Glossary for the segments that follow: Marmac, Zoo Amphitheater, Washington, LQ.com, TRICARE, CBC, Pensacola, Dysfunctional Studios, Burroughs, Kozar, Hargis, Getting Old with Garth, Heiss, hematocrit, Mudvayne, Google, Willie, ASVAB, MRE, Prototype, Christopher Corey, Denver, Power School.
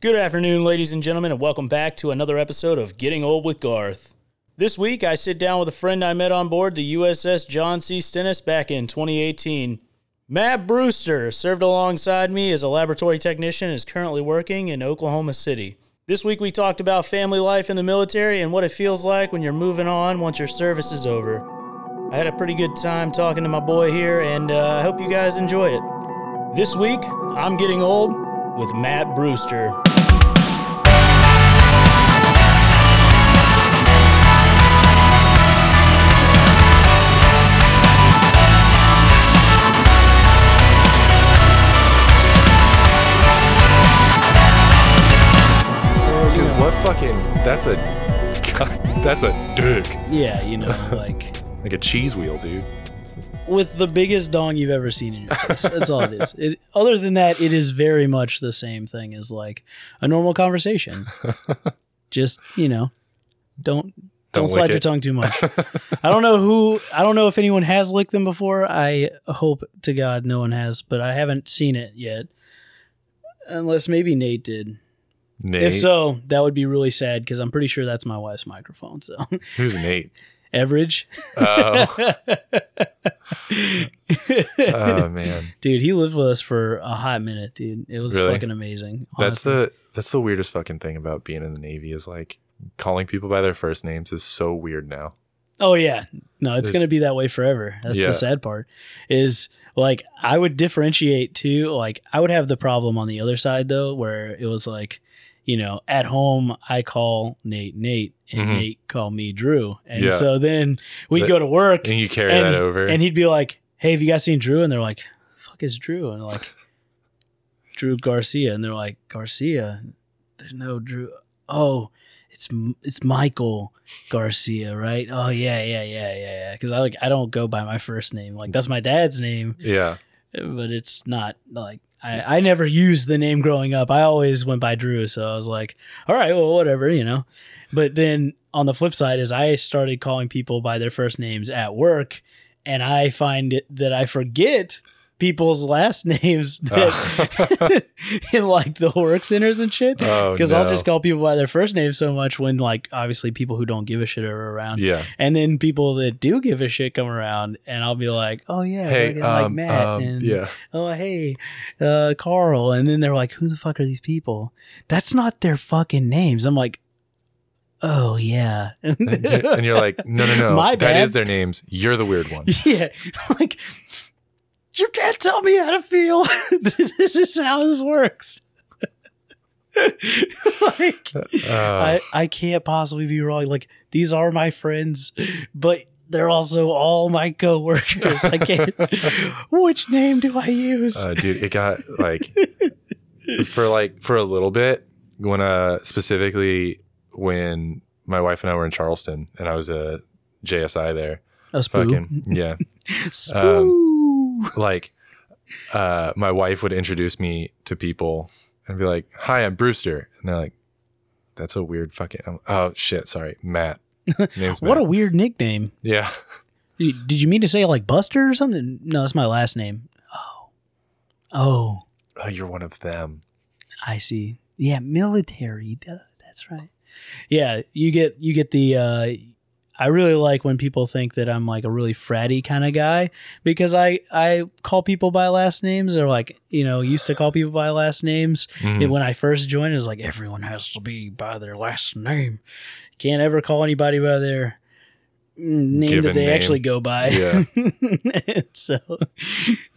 Good afternoon, ladies and gentlemen, and welcome back to another episode of Getting Old with Garth. This week, I sit down with a friend I met on board the USS John C. Stennis back in 2018. Matt Brewster served alongside me as a laboratory technician and is currently working in Oklahoma City. This week, we talked about family life in the military and what it feels like when you're moving on once your service is over. I had a pretty good time talking to my boy here, and I hope you guys enjoy it. This week, I'm Getting Old with Matt Brewster. That's a dick. Yeah, you know, like like a cheese wheel, dude. With the biggest dong you've ever seen in your face. That's all it is. Other than that, it is very much the same thing as like a normal conversation. Just, you know, don't slide your tongue too much. I don't know if anyone has licked them before. I hope to God no one has, but I haven't seen it yet. Unless maybe Nate did. Nate. If so, that would be really sad because I'm pretty sure that's my wife's microphone. So who's Nate? Average. Oh. Oh man, dude, he lived with us for a hot minute, dude. It was really fucking amazing. Honestly. That's the weirdest fucking thing about being in the Navy is like calling people by their first names is so weird now. Oh yeah, no, it's gonna be that way forever. That's the sad part. Is like I would differentiate too. Like I would have the problem on the other side though, where it was like, you know, at home, I call Nate, and mm-hmm. Nate call me Drew. And so then we'd go to work. And you carry that over. And he'd be like, hey, have you guys seen Drew? And they're like, fuck is Drew? And like, Drew Garcia. And they're like, Garcia? There's no Drew. Oh, it's Michael Garcia, right? Oh, yeah. Because I don't go by my first name. Like, that's my dad's name. Yeah. But it's not like. I never used the name growing up. I always went by Drew. So I was like, all right, well, whatever, you know. But then on the flip side is I started calling people by their first names at work. And I find that I forget people's last names that in like the work centers and shit. Because I'll just call people by their first name so much when like obviously people who don't give a shit are around. Yeah. And then people that do give a shit come around and I'll be like, oh yeah, hey, like Matt and oh hey, Carl. And then they're like, who the fuck are these people? That's not their fucking names. I'm like, oh yeah. And you're like, no. My bad. That is their names. You're the weird one. Yeah. Like you can't tell me how to feel. This is how this works. Like, I can't possibly be wrong. Like, these are my friends, but they're also all my coworkers. I can't. Which name do I use? Dude, it got like for a little bit when specifically when my wife and I were in Charleston and I was a JSI there. A spoo. Fucking, yeah. Spoo. Like, my wife would introduce me to people and be like, hi, I'm Brewster. And they're like, that's a weird fucking, oh shit, sorry, Matt. Name's what Matt. A weird nickname. Yeah. Did you mean to say like Buster or something? No, that's my last name. Oh. Oh, you're one of them. I see. Yeah, military. Duh, that's right. Yeah, you get the, I really like when people think that I'm like a really fratty kind of guy because I call people by last names or like, you know, used to call people by last names. Mm. When I first joined, it was like everyone has to be by their last name. Can't ever call anybody by their name given that they actually go by. Yeah. So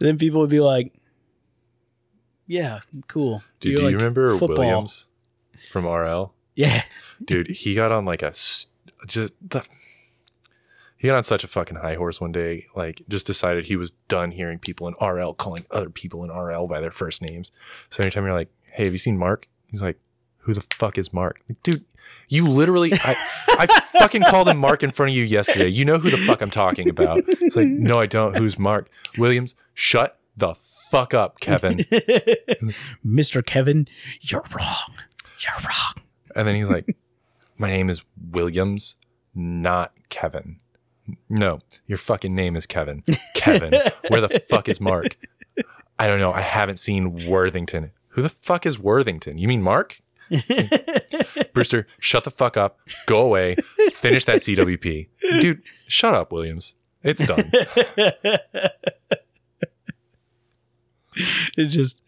then people would be like, yeah, cool. Dude, do you remember football. Williams from RL? Yeah. Dude, he got on like he got on such a fucking high horse one day, like just decided he was done hearing people in RL calling other people in RL by their first names. So anytime you're like, hey, have you seen Mark? He's like, who the fuck is Mark? Like, dude, you literally, I fucking called him Mark in front of you yesterday. You know who the fuck I'm talking about. It's like, no, I don't. Who's Mark? Williams, shut the fuck up, Kevin. Mr. Kevin, you're wrong. You're wrong. And then he's like, my name is Williams, not Kevin. No, your fucking name is Kevin. Kevin, where the fuck is Mark? I don't know. I haven't seen Worthington. Who the fuck is Worthington? You mean Mark? Brewster, shut the fuck up. Go away. Finish that CWP. Dude, shut up, Williams. It's done. It just,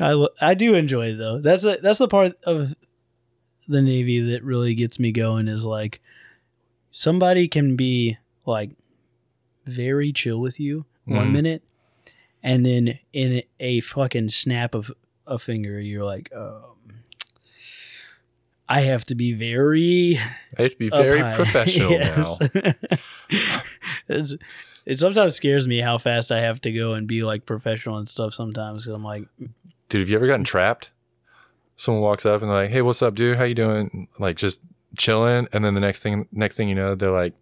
I do enjoy it though. That's the part of the Navy that really gets me going is like, somebody can be like very chill with you 1 minute, and then in a fucking snap of a finger, you're like, I have to be very. I have to be very professional now. It sometimes scares me how fast I have to go and be like professional and stuff sometimes, because I'm like, dude, have you ever gotten trapped? Someone walks up and they're like, hey, what's up, dude? How you doing? Like, just chilling. And then the next thing you know, they're like,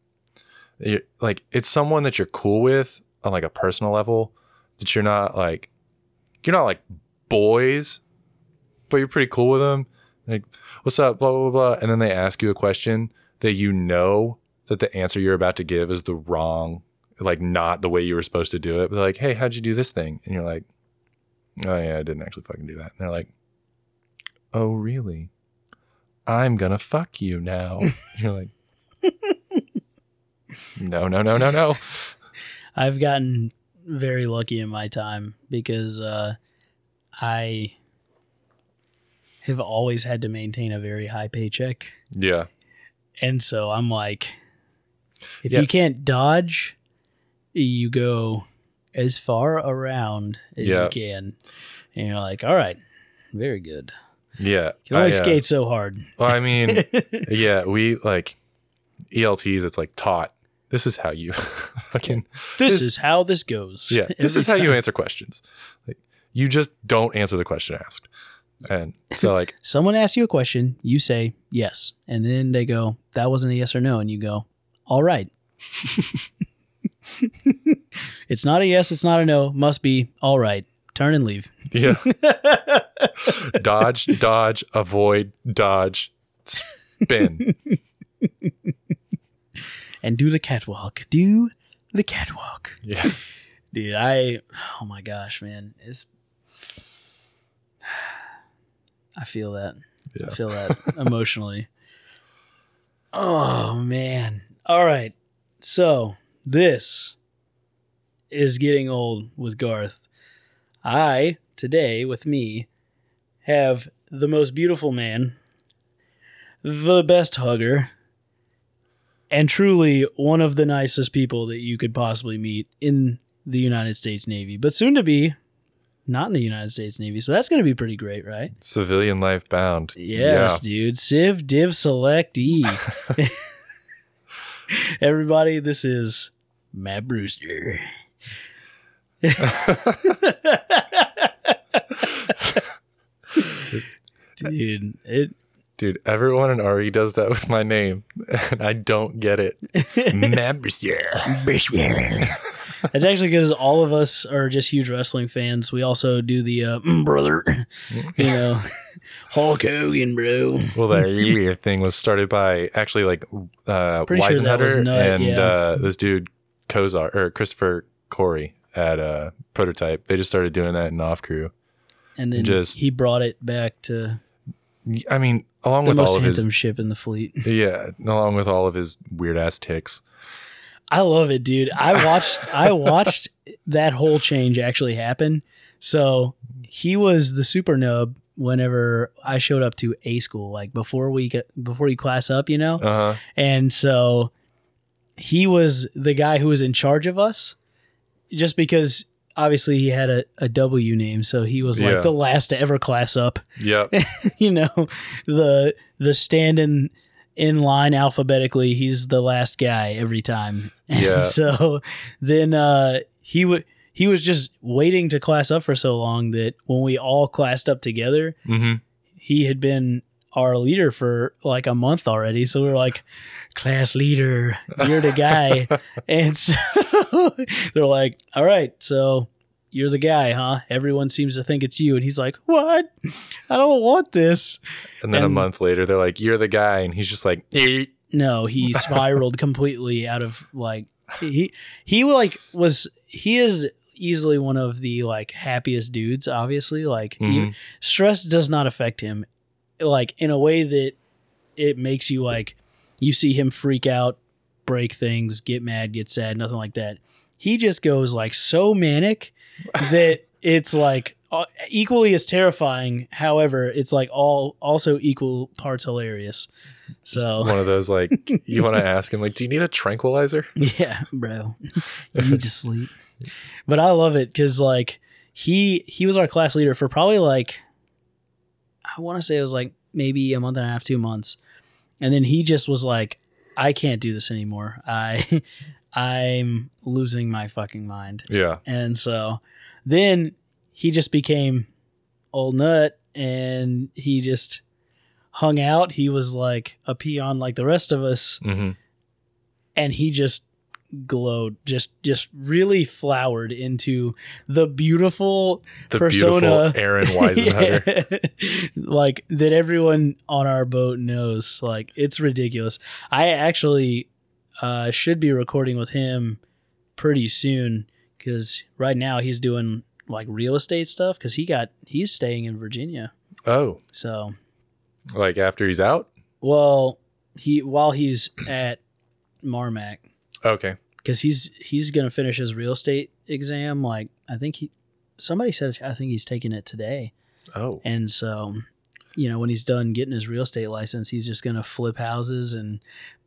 it's someone that you're cool with on like a personal level, that you're not like boys, but you're pretty cool with them. Like, what's up, blah, blah, blah. And then they ask you a question that you know that the answer you're about to give is the wrong, like not the way you were supposed to do it. But they're like, hey, how'd you do this thing? And you're like, oh yeah, I didn't actually fucking do that. And they're like, oh really? I'm going to fuck you now. And you're like, no. I've gotten very lucky in my time because I have always had to maintain a very high paycheck. Yeah. And so I'm like, if you can't dodge, you go as far around as you can. And you're like, all right, very good. Yeah. You can only skate so hard. Well, I mean, we like ELTs, it's like taught. This is how you fucking. This is how this goes. Yeah. This is how you answer questions. Like, you just don't answer the question asked. And so like. Someone asks you a question, you say yes. And then they go, that wasn't a yes or no. And you go, all right. It's not a yes. It's not a no. Must be all right. Turn and leave. Yeah. Dodge, dodge, avoid, dodge, spin. And do the catwalk. Do the catwalk. Yeah. Dude, oh my gosh, man. I feel that. Yeah. I feel that emotionally. Oh, man. All right. So this is Getting Old with Garth. I, today, with me, have the most beautiful man, the best hugger, and truly one of the nicest people that you could possibly meet in the United States Navy, but soon to be not in the United States Navy, so that's going to be pretty great, right? Civilian life bound. Yes, dude. Civ, Div, Select, E. Everybody, this is Matt Brewster. Dude, everyone in RE does that with my name, and I don't get it. Matt Brewster. That's actually because all of us are just huge wrestling fans. We also do the brother, you know, Hulk Hogan, bro. Well, that earlier thing was started by actually like Weisenhutter this dude Kozar or Christopher Corey at Prototype. They just started doing that in off crew, and then he brought it back to. I mean, along with all of his ship in the fleet. Yeah, along with all of his weird ass ticks. I love it, dude. I watched that whole change actually happen. So he was the super nub whenever I showed up to A school, like before you class up, you know? Uh-huh. And so he was the guy who was in charge of us just because obviously he had a W name. So he was like the last to ever class up. Yep. You know, the stand-in in line alphabetically, he's the last guy every time. Yeah. And so then he was just waiting to class up for so long that when we all classed up together, he had been our leader for like a month already. So we were like, class leader, you're the guy. And so they're like, all right, so you're the guy, huh? Everyone seems to think it's you. And he's like, what? I don't want this. And then a month later, they're like, you're the guy. And he's just like, eat. No, he spiraled completely out of like, he is easily one of the like happiest dudes, obviously. Like stress does not affect him like in a way that it makes you like, you see him freak out, break things, get mad, get sad, nothing like that. He just goes like so manic that it's like equally as terrifying. However, it's like also equal parts hilarious. So one of those, like, you want to ask him like, do you need a tranquilizer? Yeah, bro, you need to sleep. But I love it because like he was our class leader for probably like, I want to say it was like maybe a month and a half, 2 months. And then he just was like, I can't do this anymore. I'm losing my fucking mind. Yeah. And so then he just became old nut and he just hung out. He was like a peon like the rest of us. Mm-hmm. And he just glowed, just really flowered into the beautiful Aaron Weisenhutter. Yeah. Like that everyone on our boat knows. Like, it's ridiculous. I actually should be recording with him pretty soon because right now he's doing like real estate stuff because he's staying in Virginia. Oh, so like after he's out? Well, while he's at Marmac. Okay. Because he's going to finish his real estate exam. Like, I think somebody said, I think he's taking it today. Oh. And so, you know, when he's done getting his real estate license, he's just going to flip houses and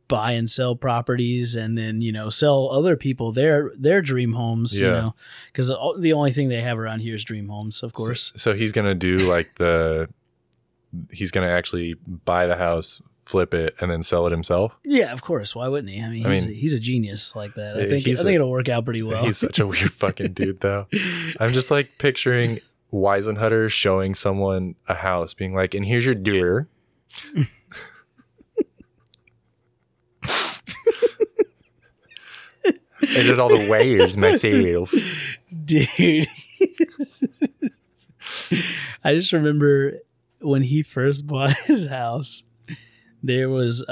buy and sell properties and then, you know, sell other people their dream homes, yeah. You know, because the only thing they have around here is dream homes, of course. So he's going to do like he's going to actually buy the house, flip it, and then sell it himself. Yeah, of course. Why wouldn't he? I mean, he's a genius like that. I think it'll work out pretty well. He's such a weird fucking dude, though. I'm just like picturing Weisenhutter showing someone a house, being like, "And here's your deer." I did all the wires myself, dude. I just remember when he first bought his house. There was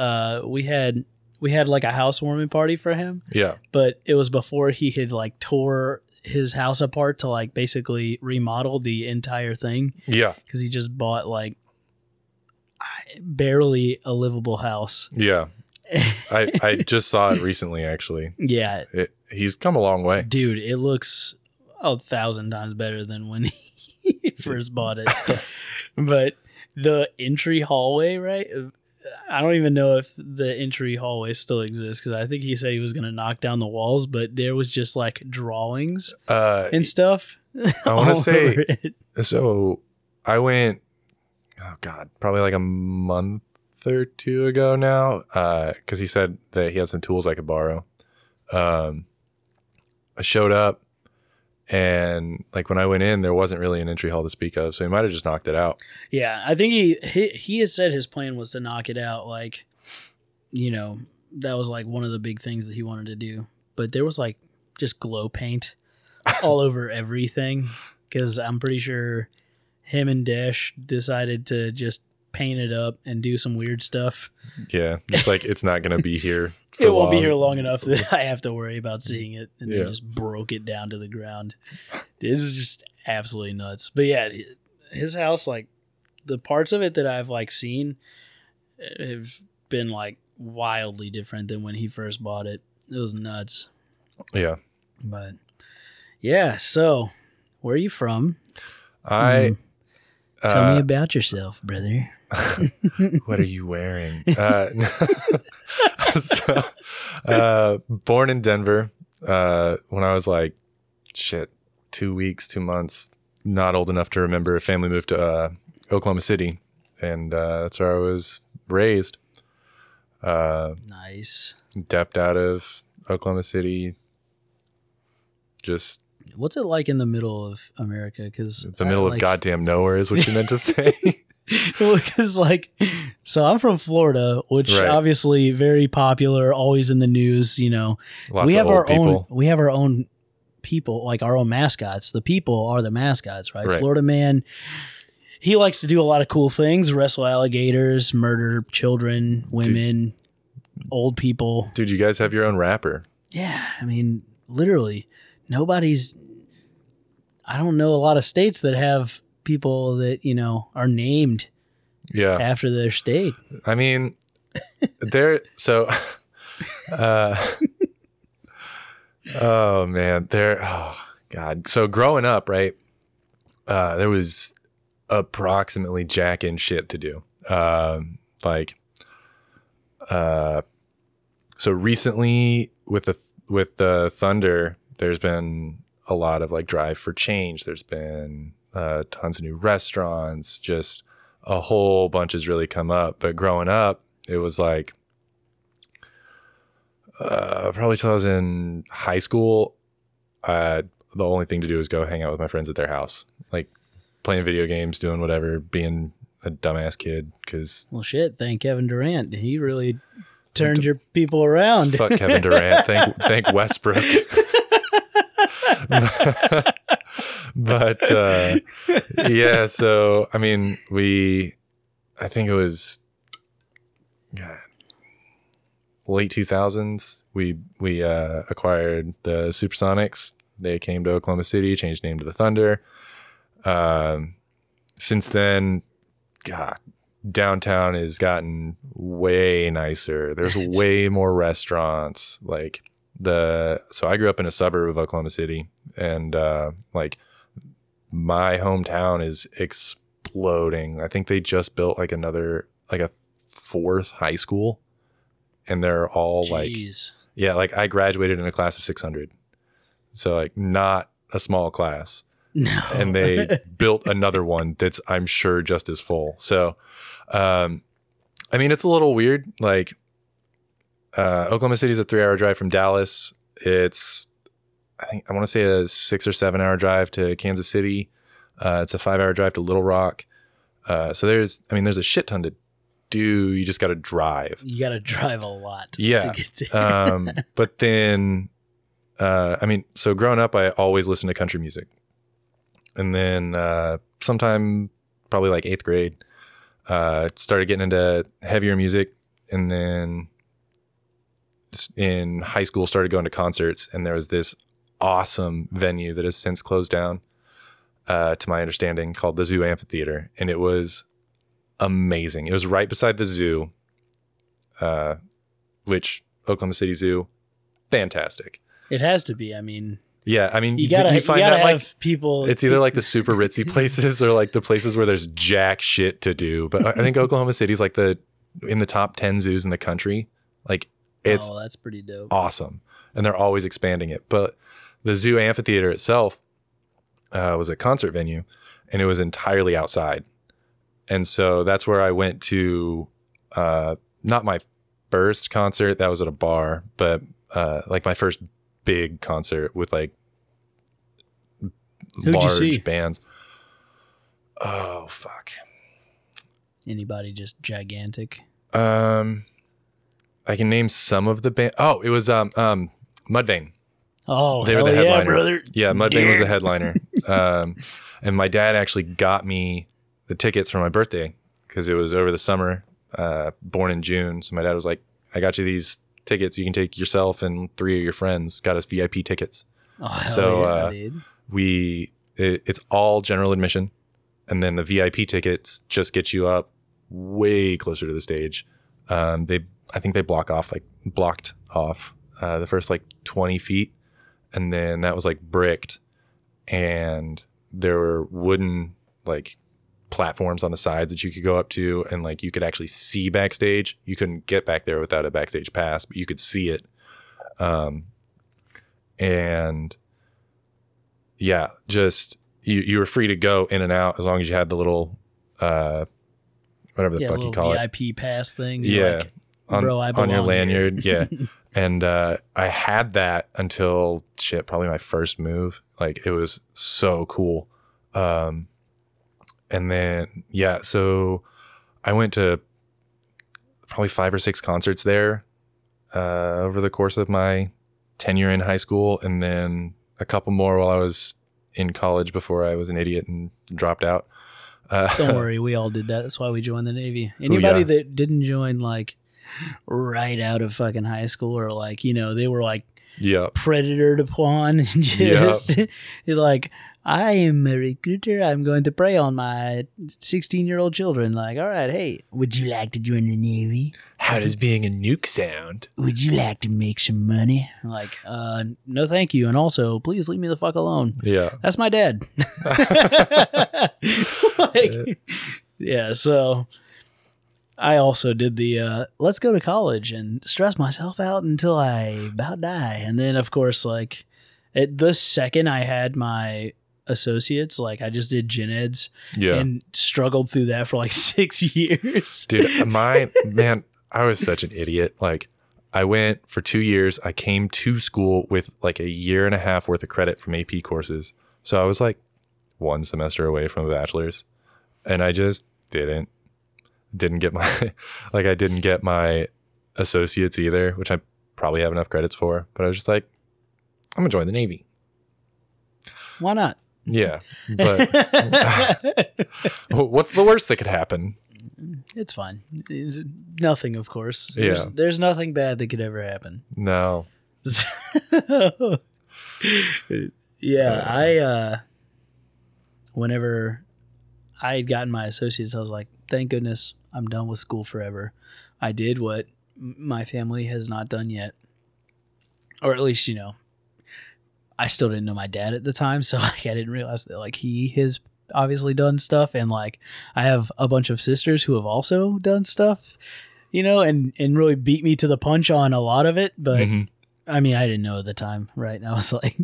we had like a housewarming party for him. Yeah. But it was before he had like tore his house apart to like basically remodel the entire thing. Yeah. Because he just bought like barely a livable house. Yeah. I just saw it recently, actually. Yeah. He's come a long way. Dude, it looks 1,000 times better than when he first bought it. But the entry hallway, right? I don't even know if the entry hallway still exists because I think he said he was going to knock down the walls, but there was just like drawings and stuff. I want to say, so I went, probably like a month or two ago now because he said that he had some tools I could borrow. I showed up and like when I went in, there wasn't really an entry hall to speak of, so he might have just knocked it out. Yeah, I think he has said his plan was to knock it out. Like, you know, that was like one of the big things that he wanted to do. But there was like just glow paint all over everything because I'm pretty sure him and Dash decided to just paint it up and do some weird stuff. Yeah, just like it's not gonna be here. It won't be here long enough that I have to worry about seeing it. And yeah. They just broke it down to the ground. This is just absolutely nuts. But yeah, his house, like the parts of it that I've like seen have been like wildly different than when he first bought it. It was nuts. Yeah. But yeah, so where are you from? Tell me about yourself, brother. What are you wearing? Born in Denver when I was like 2 months, not old enough to remember. Family moved to Oklahoma City, and that's where I was raised. Nice. Depped out of Oklahoma City. Just. What's it like in the middle of America? Because the middle of goddamn nowhere is what you meant to say. Because like, so I'm from Florida, which right. Obviously very popular, always in the news. You know, lots of old people. We have our own people, like our own mascots. The people are the mascots, right? Florida man, he likes to do a lot of cool things: wrestle alligators, murder children, women, old people. Dude, you guys have your own rapper. Yeah, I mean, literally, I don't know a lot of states that have people that, you know, are named Yeah. After their steak. I mean, there. So, oh man, there. Oh God. So growing up, right? There was approximately jack and shit to do. So recently with the Thunder, there's been a lot of like drive for change. There's been tons of new restaurants, just a whole bunch has really come up. But growing up, it was like probably till I was in high school, the only thing to do is go hang out with my friends at their house, like playing video games, doing whatever, being a dumbass kid. Because well, shit, thank Kevin Durant. He really turned your people around. Fuck Kevin Durant. thank Westbrook. But yeah, so I mean, I think it was late 2000s. We acquired the Supersonics. They came to Oklahoma City, changed name to the Thunder. Since then, God, downtown has gotten way nicer. There's way more restaurants. So I grew up in a suburb of Oklahoma City, and my hometown is exploding. I think they just built a fourth high school, and they're all Jeez. I graduated in a class of 600. So not a small class. No. And they built another one that's, I'm sure, just as full. So, I mean, it's a little weird. Oklahoma City is a 3-hour drive from Dallas. It's, I think, I want to say a 6 or 7 hour drive to Kansas City. It's a 5-hour drive to Little Rock. So there's a shit ton to do. You just got to drive. You got to drive a lot. Yeah. To get there. But then, so growing up, I always listened to country music. And then sometime probably like 8th grade, started getting into heavier music. And then in high school, started going to concerts. And there was this awesome venue that has since closed down, to my understanding, called the Zoo Amphitheater. And it was amazing. It was right beside the zoo, which Oklahoma City Zoo, fantastic. It has to be. I mean... Yeah, I mean, you find that people. It's either the super ritzy places or the places where there's jack shit to do. But I think Oklahoma City's in the top 10 zoos in the country. It's that's pretty dope. Awesome, and they're always expanding it. But the Zoo Amphitheater itself was a concert venue, and it was entirely outside, and so that's where I went to. Not my first concert; that was at a bar, but my first big concert with large bands. Oh fuck. Anybody just gigantic? I can name some of the band. Oh, it was Mudvayne. Oh, they were the headliner. Yeah, brother. Yeah, Mudvayne was the headliner. And my dad actually got me the tickets for my birthday because it was over the summer, born in June. So my dad was like, I got you these tickets, you can take yourself and 3 of your friends. Got us VIP tickets. Oh, so yeah, dude. It's all general admission, and then the VIP tickets just get you up way closer to the stage. I think they blocked off the first 20 feet, and then that was bricked, and there were wooden platforms on the sides that you could go up to, and you could actually see backstage. You couldn't get back there without a backstage pass, but you could see it. And yeah, just you were free to go in and out as long as you had the little whatever the fuck you call VIP it, VIP pass thing. Yeah, on your lanyard. Yeah, and I had that until probably my first move. It was so cool. And then, yeah, so I went to probably 5 or 6 concerts there over the course of my tenure in high school, and then a couple more while I was in college before I was an idiot and dropped out. Don't worry, we all did that. That's why we joined the Navy. Anybody that didn't join, right out of fucking high school or, they were, predatored upon. Just, I am a recruiter. I'm going to prey on my 16-year-old children. Like, all right, hey, would you like to join the Navy? How does being a nuke sound? Would you like to make some money? I'm like, no, thank you. And also, please leave me the fuck alone. Yeah. That's my dad. Like, yeah, so I also did the let's go to college and stress myself out until I about die. And then, of course, like, the second I had my associates, like, I just did gen eds and struggled through that for like 6 years. Dude, man, I was such an idiot. Like, I went for 2 years. I came to school with like a year and a half worth of credit from AP courses. So I was like one semester away from a bachelor's, and I just didn't get my, like, I didn't get my associates either, which I probably have enough credits for, but I was just like, I'm going to join the Navy. Why not? Yeah. But what's the worst that could happen? It's fine. It's nothing, of course. Yeah. There's nothing bad that could ever happen. No. So, yeah. I whenever I had gotten my associates, I was like, thank goodness I'm done with school forever. I did what my family has not done yet. Or at least, you know, I still didn't know my dad at the time, so like I didn't realize that like he has obviously done stuff, and like I have a bunch of sisters who have also done stuff, you know, and really beat me to the punch on a lot of it. But I mean, I didn't know at the time, right? And I was like,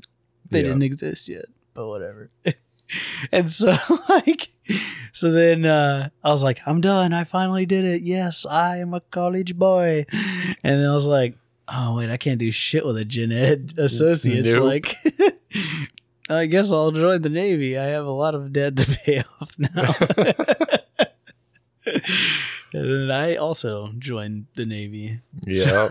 they didn't exist yet, but whatever. And so like, so then I was like, I'm done. I finally did it. Yes, I am a college boy. And then I was like, oh wait, I can't do shit with a gen ed associates. Nope. Like, I guess I'll join the Navy. I have a lot of debt to pay off now. And then I also joined the Navy. Yeah.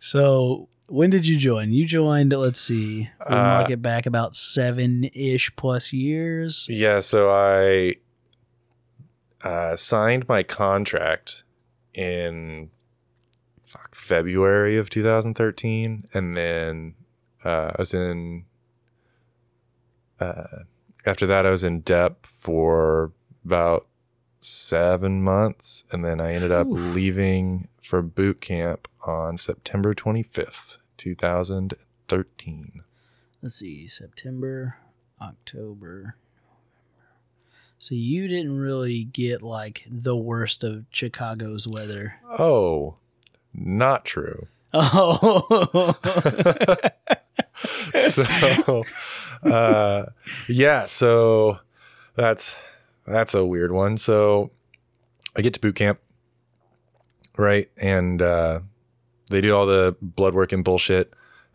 So when did you join? You joined, let's see, we might get back about 7-ish plus years. Yeah. So I signed my contract in February of 2013, and then I was in after that I was in DEP for about 7 months, and then I ended up leaving for boot camp on September 25th 2013. Let's see, September, October. So you didn't really get like the worst of Chicago's weather. Oh, not true. Oh. So yeah, so that's a weird one. So I get to boot camp, right? And they do all the blood work and bullshit,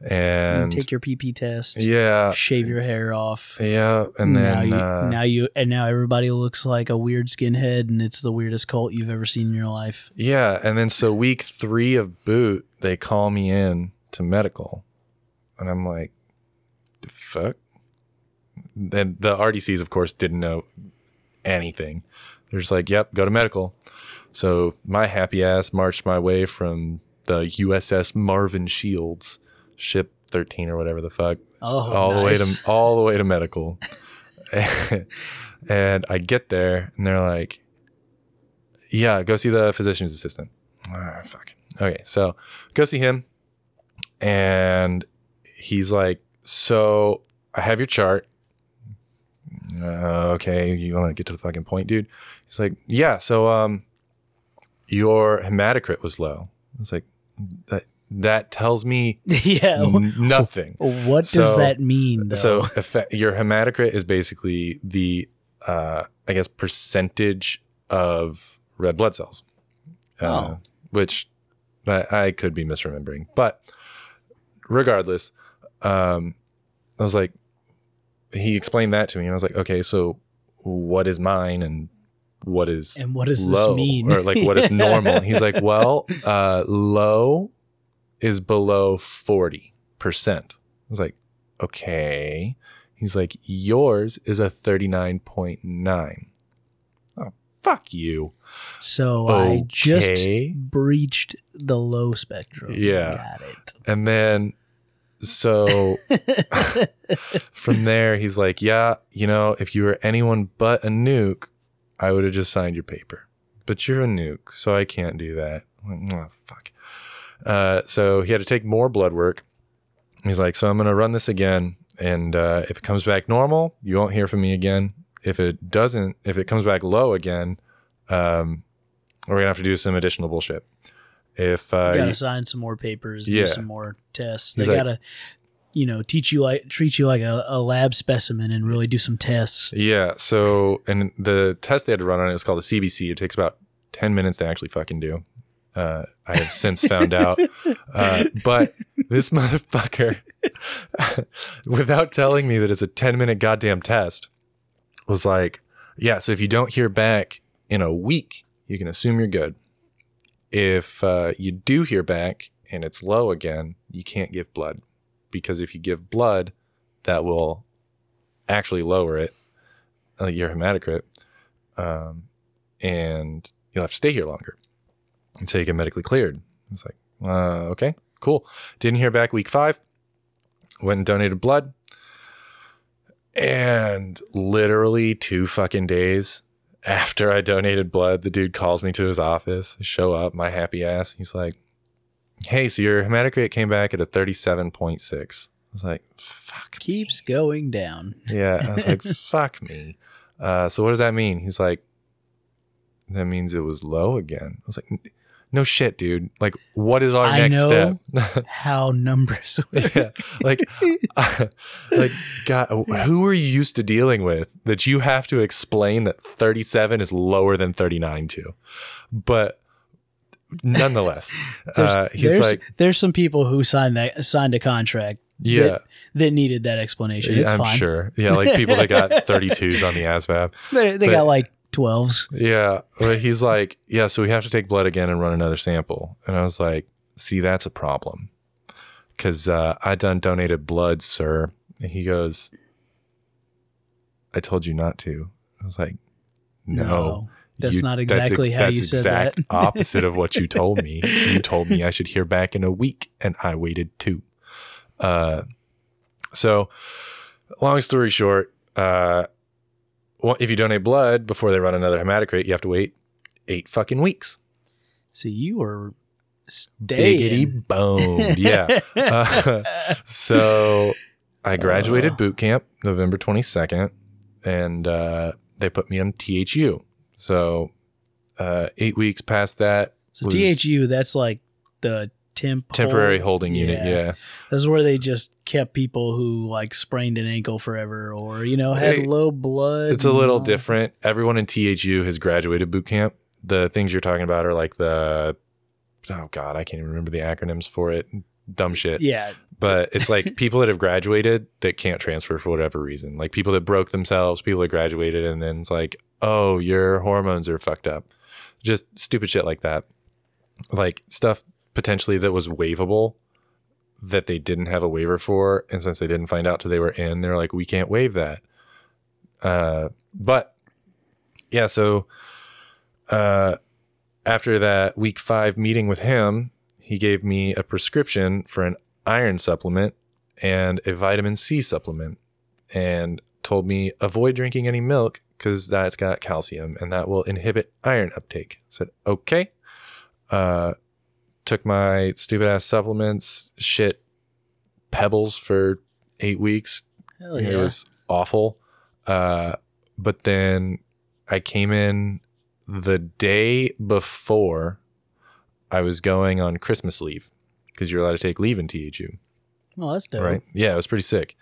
and you take your PP test. Yeah. Shave your hair off. Yeah. And then now everybody looks like a weird skinhead, and it's the weirdest cult you've ever seen in your life. Yeah. And then so week 3 of boot, they call me in to medical, and I'm like, the fuck? Then the RDCs, of course, didn't know anything. They're just like, yep, go to medical. So my happy ass marched my way from the USS Marvin Shields, ship 13 or whatever the fuck, all the way to medical. And I get there, and they're like, yeah, go see the physician's assistant. Oh, fuck. Okay, so go see him, and he's like, so I have your chart. Okay, you want to get to the fucking point, dude? He's like, yeah, so your hematocrit was low. I was like, that tells me nothing. What does that mean, though? So your hematocrit is basically the, I guess, percentage of red blood cells, which I could be misremembering. But regardless, I was like, he explained that to me, and I was like, okay, so what is mine and what is low? And what does this mean? Or like, what is normal? He's like, well, low is below 40%. I was like, okay. He's like, yours is a 39.9. Oh, fuck you. So okay. I just breached the low spectrum. Yeah. Got it. And then, So from there, he's like, yeah, you know, if you were anyone but a nuke, I would have just signed your paper. But you're a nuke, so I can't do that. I'm like, oh, fuck. So he had to take more blood work. He's like, so I'm going to run this again. And if it comes back normal, you won't hear from me again. If it doesn't, if it comes back low again, we're going to have to do some additional bullshit. If you gotta sign some more papers, do some more tests. They gotta, you know, treat you like a lab specimen and really do some tests. Yeah. So, and the test they had to run on it is called a CBC. It takes about 10 minutes to actually fucking do. I have since found out, but this motherfucker, without telling me that it's a 10-minute goddamn test, was like, yeah, so if you don't hear back in a week, you can assume you're good. If you do hear back and it's low again, you can't give blood, because if you give blood, that will actually lower it, your hematocrit, and you'll have to stay here longer until you get medically cleared. It's like, okay, cool. Didn't hear back week 5. Went and donated blood. And literally 2 fucking days after I donated blood, the dude calls me to his office. I show up, my happy ass. He's like, hey, so your hematocrit came back at a 37.6. I was like, fuck. Keeps going down. Yeah. I was like, fuck me. So what does that mean? He's like, that means it was low again. I was like, no shit, dude. Like, what is our next step? How numbers work. Yeah. Like, like, God, who are you used to dealing with that you have to explain that 37 is lower than 39 to? But nonetheless, there's some people who signed a contract. Yeah. That needed that explanation. It's I'm fine. Sure. Yeah, like people that got 32s on the ASVAB. They got like 12s. Yeah. But he's like, yeah, so we have to take blood again and run another sample. And I was like, see, that's a problem, because I done donated blood, sir. And he goes, I told you not to. I was like, no, that's not exactly how you said that. That's exact opposite of what you told me. You told me I should hear back in a week, and I waited 2. So long story short, well, if you donate blood before they run another hematocrit, you have to wait 8 fucking weeks. So you were staying. Biggity boned. Yeah. So I graduated boot camp November 22nd, and they put me on THU. So 8 weeks past that. So THU, that's like the temporary holding unit. Yeah. This is where they just kept people who like sprained an ankle forever, or, you know, had low blood. It's a little different. Everyone in THU has graduated boot camp. The things you're talking about are like the, oh God, I can't even remember the acronyms for it. Dumb shit. Yeah. But it's like people that have graduated that can't transfer for whatever reason. Like people that broke themselves, people that graduated, and then it's like, oh, your hormones are fucked up. Just stupid shit like that. Like stuff potentially that was waivable that they didn't have a waiver for, and since they didn't find out till they were in, they're like, we can't waive that. But yeah, so after that week 5 meeting with him, he gave me a prescription for an iron supplement and a vitamin C supplement, and told me avoid drinking any milk because that's got calcium and that will inhibit iron uptake. I said okay. Took my stupid ass supplements, shit pebbles for 8 weeks. Hell yeah. It was awful. But then I came in the day before I was going on Christmas leave, because you're allowed to take leave in THU. Oh, that's dope. Right? Yeah, it was pretty sick.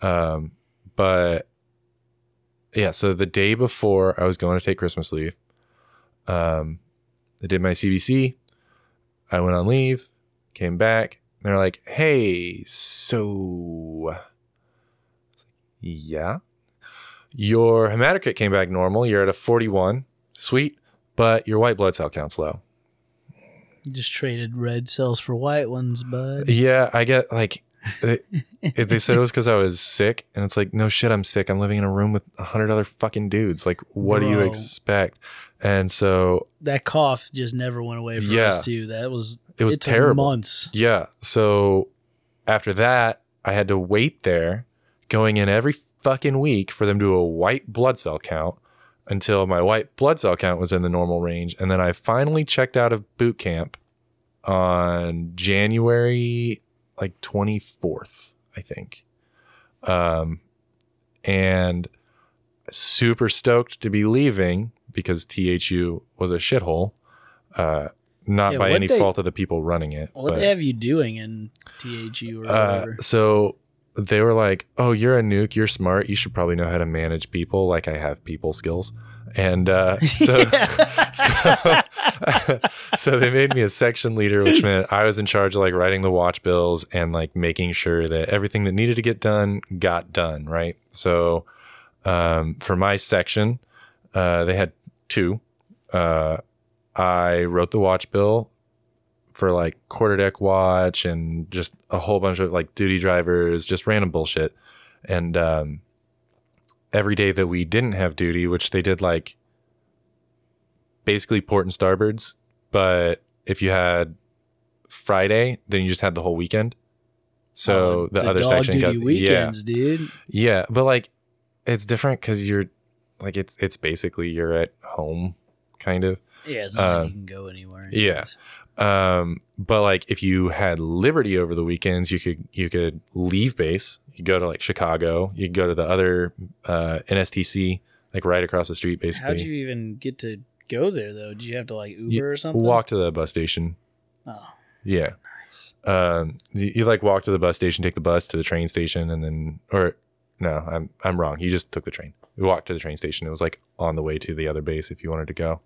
But yeah, so the day before I was going to take Christmas leave, I did my CBC. I went on leave, came back, and they're like, hey, so yeah, your hematocrit came back normal. You're at a 41. Sweet. But your white blood cell count's low. You just traded red cells for white ones, bud. Yeah, I get like, they said it was because I was sick, and it's like, no shit, I'm sick. I'm living in a room with 100 other fucking dudes. Like, what do you expect? And so that cough just never went away for us too. That was terrible. Months. Yeah. So after that, I had to wait there, going in every fucking week for them to do a white blood cell count until my white blood cell count was in the normal range. And then I finally checked out of boot camp on January like 24th, I think. And super stoked to be leaving because THU was a shithole. Not by any fault of the people running it. What they have you doing in THU or whatever? So they were like, oh, you're a nuke. You're smart. You should probably know how to manage people. Like I have people skills. And so they made me a section leader, which meant I was in charge of like writing the watch bills and like making sure that everything that needed to get done got done. Right. So for my section, they had two. I wrote the watch bill for like quarterdeck watch and just a whole bunch of like duty drivers, just random bullshit. And every day that we didn't have duty, which they did like basically port and starboards, but if you had Friday, then you just had the whole weekend. So the other section got weekends, yeah, dude. Yeah, but like it's different because you're like it's basically you're at home, kind of. Yeah, it's not like you can go anywhere. Yeah. But like if you had liberty over the weekends, you could leave base, you go to like Chicago, you go to the other NSTC, like right across the street basically. How'd you even get to go there though? Did you have to like Uber or something? Walk to the bus station. Oh. Yeah. Nice. You like walk to the bus station, take the bus to the train station and then I'm wrong. You just took the train. We walked to the train station. It was like on the way to the other base if you wanted to go.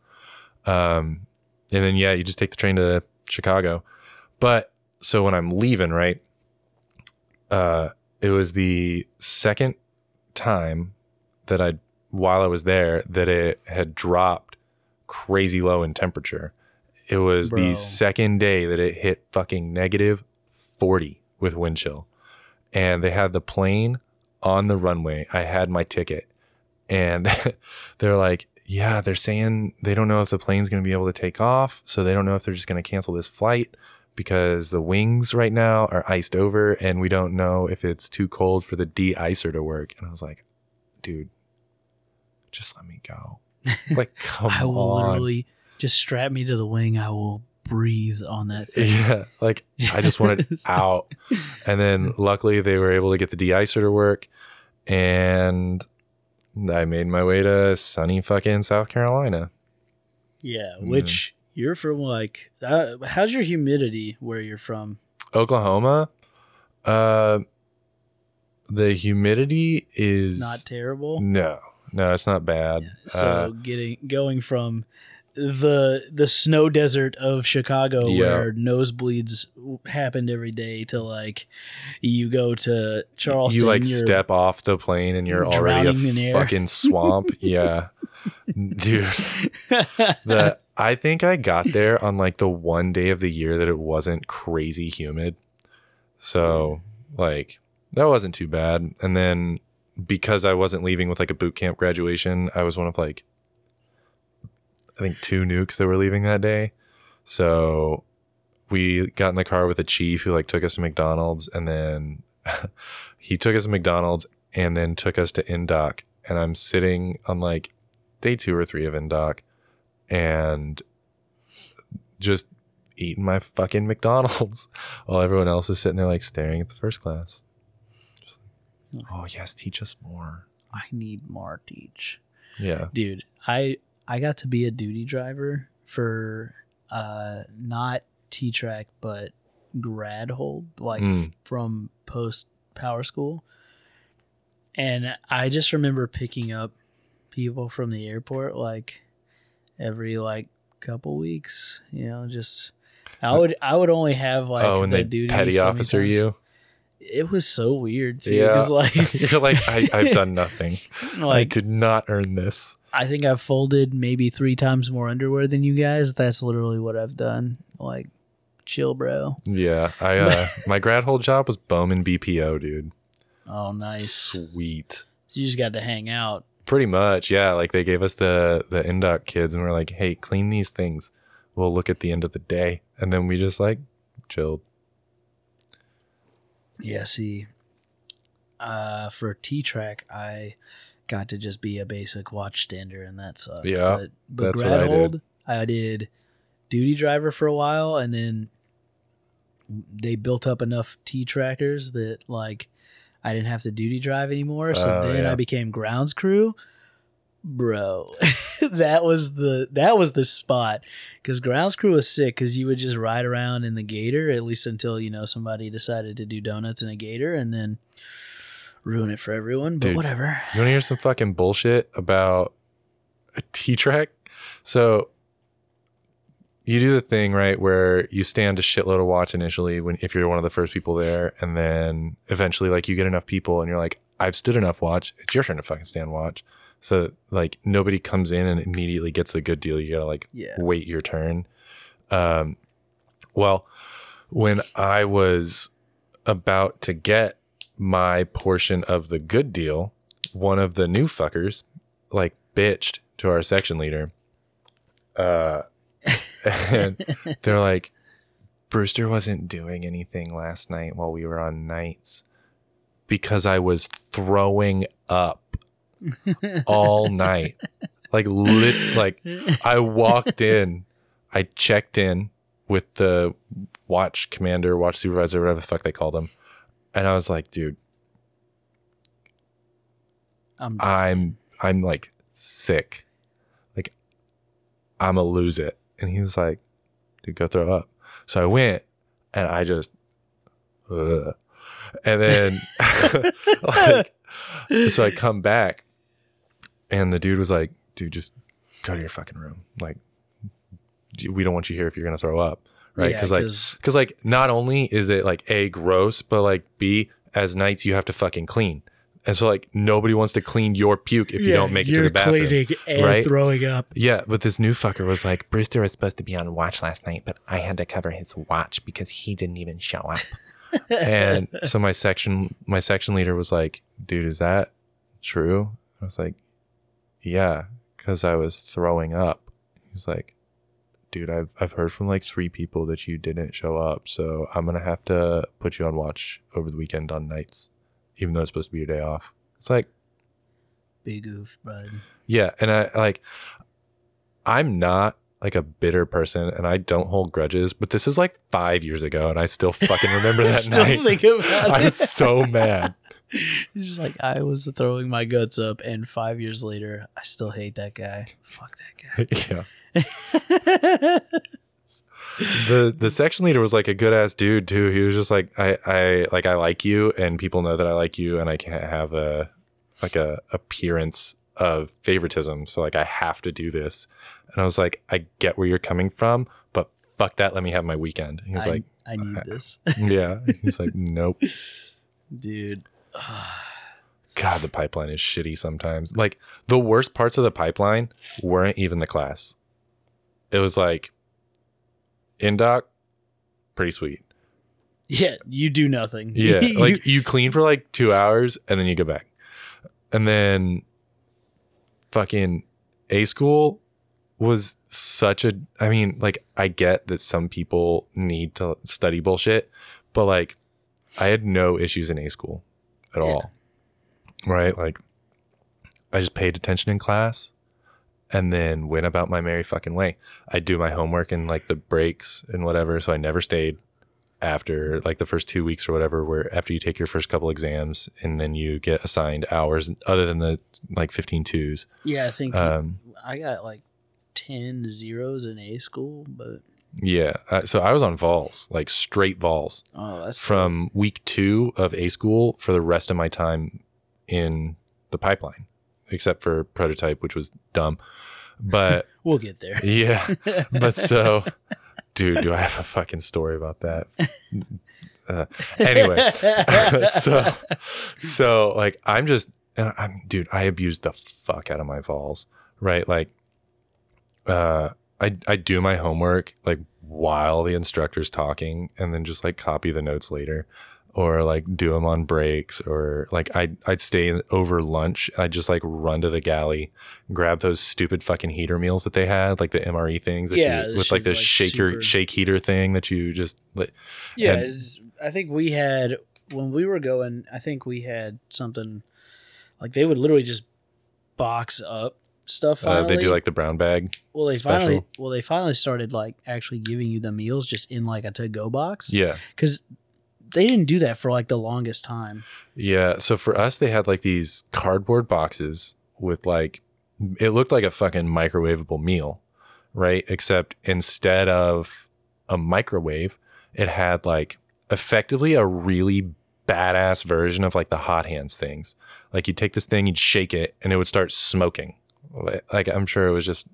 And then, you just take the train to Chicago. But so when I'm leaving, right, it was the second time that while I was there, that it had dropped crazy low in temperature. It was the second day that it hit fucking -40 with wind chill. And they had the plane on the runway. I had my ticket and they're like, yeah, they're saying they don't know if the plane's going to be able to take off. So they don't know if they're just going to cancel this flight because the wings right now are iced over and we don't know if it's too cold for the de-icer to work. And I was like, dude, just let me go. Like, come on. I will literally just strap me to the wing. I will breathe on that thing. Yeah. Like I just wanted out. And then luckily they were able to get the de-icer to work and I made my way to sunny fucking South Carolina. Yeah, which you're from like... how's your humidity where you're from? Oklahoma? The humidity is... Not terrible? No, it's not bad. Yeah, so going from the snow desert of Chicago where nosebleeds happened every day to like you go to Charleston, you like step off the plane and you're already a fucking swamp. Yeah. Dude, I think I got there on like the one day of the year that it wasn't crazy humid. So like that wasn't too bad. And then because I wasn't leaving with like a boot camp graduation, I was one of like, I think 2 nukes that were leaving that day. So we got in the car with a chief who like took us to McDonald's and then he took us to McDonald's and then took us to Indoc. And I'm sitting on like day 2 or 3 of Indoc and just eating my fucking McDonald's while everyone else is sitting there like staring at the first class. Just like, oh yes, teach us more. I need more teach. Yeah. Dude, I got to be a duty driver for not T-track, but grad hold, like from post Power School. And I just remember picking up people from the airport like every like couple weeks, you know, just I would only have like the duty petty officer times. You. It was so weird too. Yeah. Like, you're like, I've done nothing. Like, I did not earn this. I think I've folded maybe 3 times more underwear than you guys. That's literally what I've done. Like, chill, bro. Yeah. My grad hold job was Bowman BPO, dude. Oh, nice. Sweet. So you just got to hang out. Pretty much, yeah. Like, they gave us the Indoc kids, and we're like, hey, clean these things. We'll look at the end of the day. And then we just, like, chilled. Yeah, see, for T-track, I got to just be a basic watch stander, and that sucked. Yeah, but that's what I did duty driver for a while, and then they built up enough T-trackers that like I didn't have to duty drive anymore. So I became grounds crew. Bro, that was the spot, because grounds crew was sick, because you would just ride around in the gator, at least until, you know, somebody decided to do donuts in a gator and then ruin it for everyone. But dude, whatever. You want to hear some fucking bullshit about a T-track? So you do the thing, right, where you stand a shitload of watch initially if you're one of the first people there, and then eventually like you get enough people and you're like, I've stood enough watch, it's your turn to fucking stand watch. So like nobody comes in and immediately gets the good deal. You gotta wait your turn. Well, when I was about to get my portion of the good deal, one of the new fuckers like bitched to our section leader. And they're like, Brewster wasn't doing anything last night while we were on nights because I was throwing up all night. I walked in, I checked in with the watch commander, watch supervisor, whatever the fuck they called him, and I was like, dude, I'm like sick, like I'ma lose it. And he was like, dude, go throw up. So I went and I just and then like, so I come back. And the dude was like, dude, just go to your fucking room. Like, we don't want you here if you're going to throw up. Right. Yeah, cause not only is it like A, gross, but like B, as nights you have to fucking clean. And so like nobody wants to clean your puke if you don't make it to the bathroom. You're cleaning and throwing up. Yeah. But this new fucker was like, Brewster was supposed to be on watch last night, but I had to cover his watch because he didn't even show up. And so my section leader was like, dude, is that true? I was like, yeah, because I was throwing up. He's like, dude, I've heard from like 3 people that you didn't show up, so I'm gonna have to put you on watch over the weekend on nights, even though it's supposed to be your day off. It's like big oof, bud. Yeah, and I'm not like a bitter person, and I don't hold grudges, but this is like 5 years ago, and I still fucking remember that still night. Think about I was so mad. It's just like I was throwing my guts up, and 5 years later, I still hate that guy. Fuck that guy. Yeah. The section leader was like a good ass dude too. He was just like, I like you, and people know that I like you, and I can't have a appearance of favoritism, so like I have to do this. And I was like, I get where you're coming from, but fuck that. Let me have my weekend. He was like, I need this. Yeah. He's like, nope, dude. God, the pipeline is shitty sometimes. Like the worst parts of the pipeline weren't even the class. It was like Indoc, pretty sweet. Yeah, you do nothing. Yeah, like you clean for like 2 hours and then you go back. And then fucking A school was such a, I mean, like I get that some people need to study bullshit, but like I had no issues in A school at all. Right? Like I just paid attention in class and then went about my merry fucking way. I do my homework in like the breaks and whatever. So I never stayed after like the first 2 weeks or whatever, where after you take your first couple exams and then you get assigned hours other than the like 15 twos. Yeah. I think I got like 10 zeros in A school, but yeah. So I was on vols, like straight vols. Oh, that's from week 2 of A school for the rest of my time in the pipeline, except for prototype, which was dumb, but we'll get there. Yeah. But so dude, do I have a fucking story about that? Anyway, so like I'm just, dude, I abused the fuck out of my vols, right? Like, I do my homework like while the instructor's talking, and then just like copy the notes later, or like do them on breaks, or like I'd stay over lunch. I'd just like run to the galley, grab those stupid fucking heater meals that they had, like the MRE things that you, with like the shake heater thing that you just like, I think we had when we were going, I think we had something like they would literally just box up stuff. They do like the brown bag. Well, they finally started like actually giving you the meals just in like a to-go box. Yeah, because they didn't do that for like the longest time. Yeah. So for us, they had like these cardboard boxes with like, it looked like a fucking microwavable meal, right? Except instead of a microwave, it had like effectively a really badass version of like the hot hands things. Like you'd take this thing, you'd shake it, and it would start smoking. Like I'm sure it was just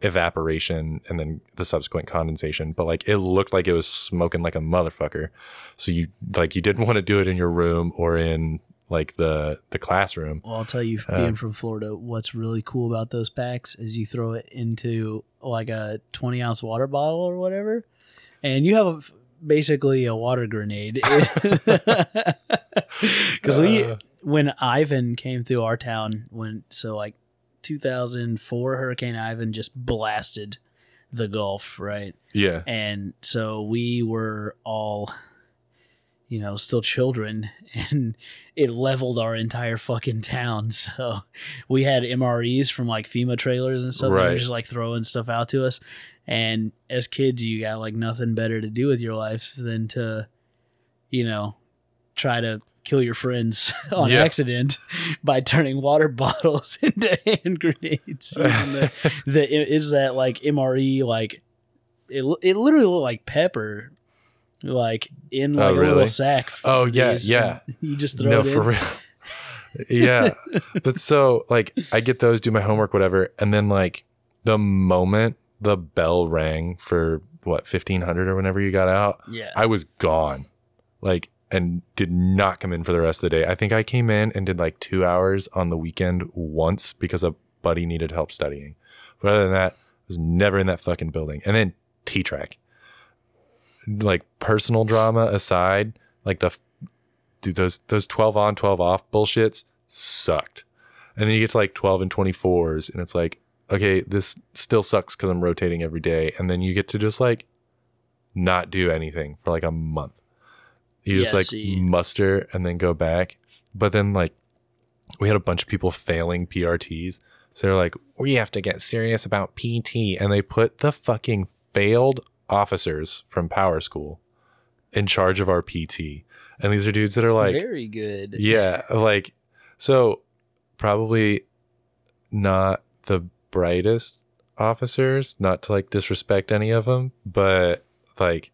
evaporation and then the subsequent condensation, but like it looked like it was smoking like a motherfucker. So you didn't want to do it in your room or in like the classroom. Well, I'll tell you, being from Florida, what's really cool about those packs is you throw it into like a 20 ounce water bottle or whatever, and you have basically a water grenade. Because when Ivan came through our town, 2004 Hurricane Ivan just blasted the Gulf, right? Yeah. And so we were all, you know, still children, and it leveled our entire fucking town. So we had MREs from like FEMA trailers and stuff, right? And just like throwing stuff out to us. And as kids, you got like nothing better to do with your life than to, you know, try to kill your friends on accident by turning water bottles into hand grenades. Is that like MRE? Like it literally looked like pepper, like in like a little sack. Oh yeah, yeah. You just throw it in. For real. Yeah, but so like I get those, do my homework, whatever, and then like the moment the bell rang for what 1500 or whenever you got out, yeah, I was gone. Like. And did not come in for the rest of the day. I think I came in and did like 2 hours on the weekend once because a buddy needed help studying. But other than that, I was never in that fucking building. And then T-track. Like personal drama aside, like those 12 on, 12 off bullshits sucked. And then you get to like 12 and 24s and it's like, okay, this still sucks because I'm rotating every day. And then you get to just like not do anything for like a month. You just muster and then go back. But then like we had a bunch of people failing PRTs. So they're like, we have to get serious about PT. And they put the fucking failed officers from Power School in charge of our PT. And these are dudes that are like, very good. Yeah. Like, so probably not the brightest officers, not to like disrespect any of them, but like,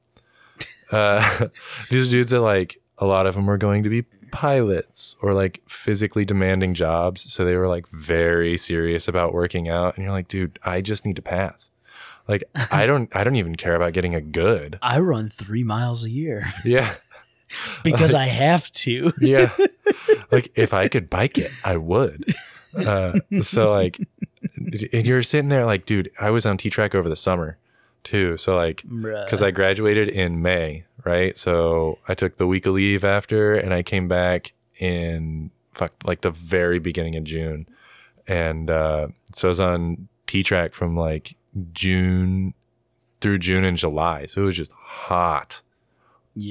these dudes are like, a lot of them were going to be pilots or like physically demanding jobs. So they were like very serious about working out. And you're like, dude, I just need to pass. Like, I don't even care about getting a good. I run 3 miles a year. Yeah. Because like, I have to. Yeah. Like if I could bike it, I would. So like, and you're sitting there like, dude, I was on T-track over the summer too, so like because I graduated in May, right? So I took the week of leave after, and I came back in like the very beginning of June, and so I was on T-track from like June through June and July, so it was just hot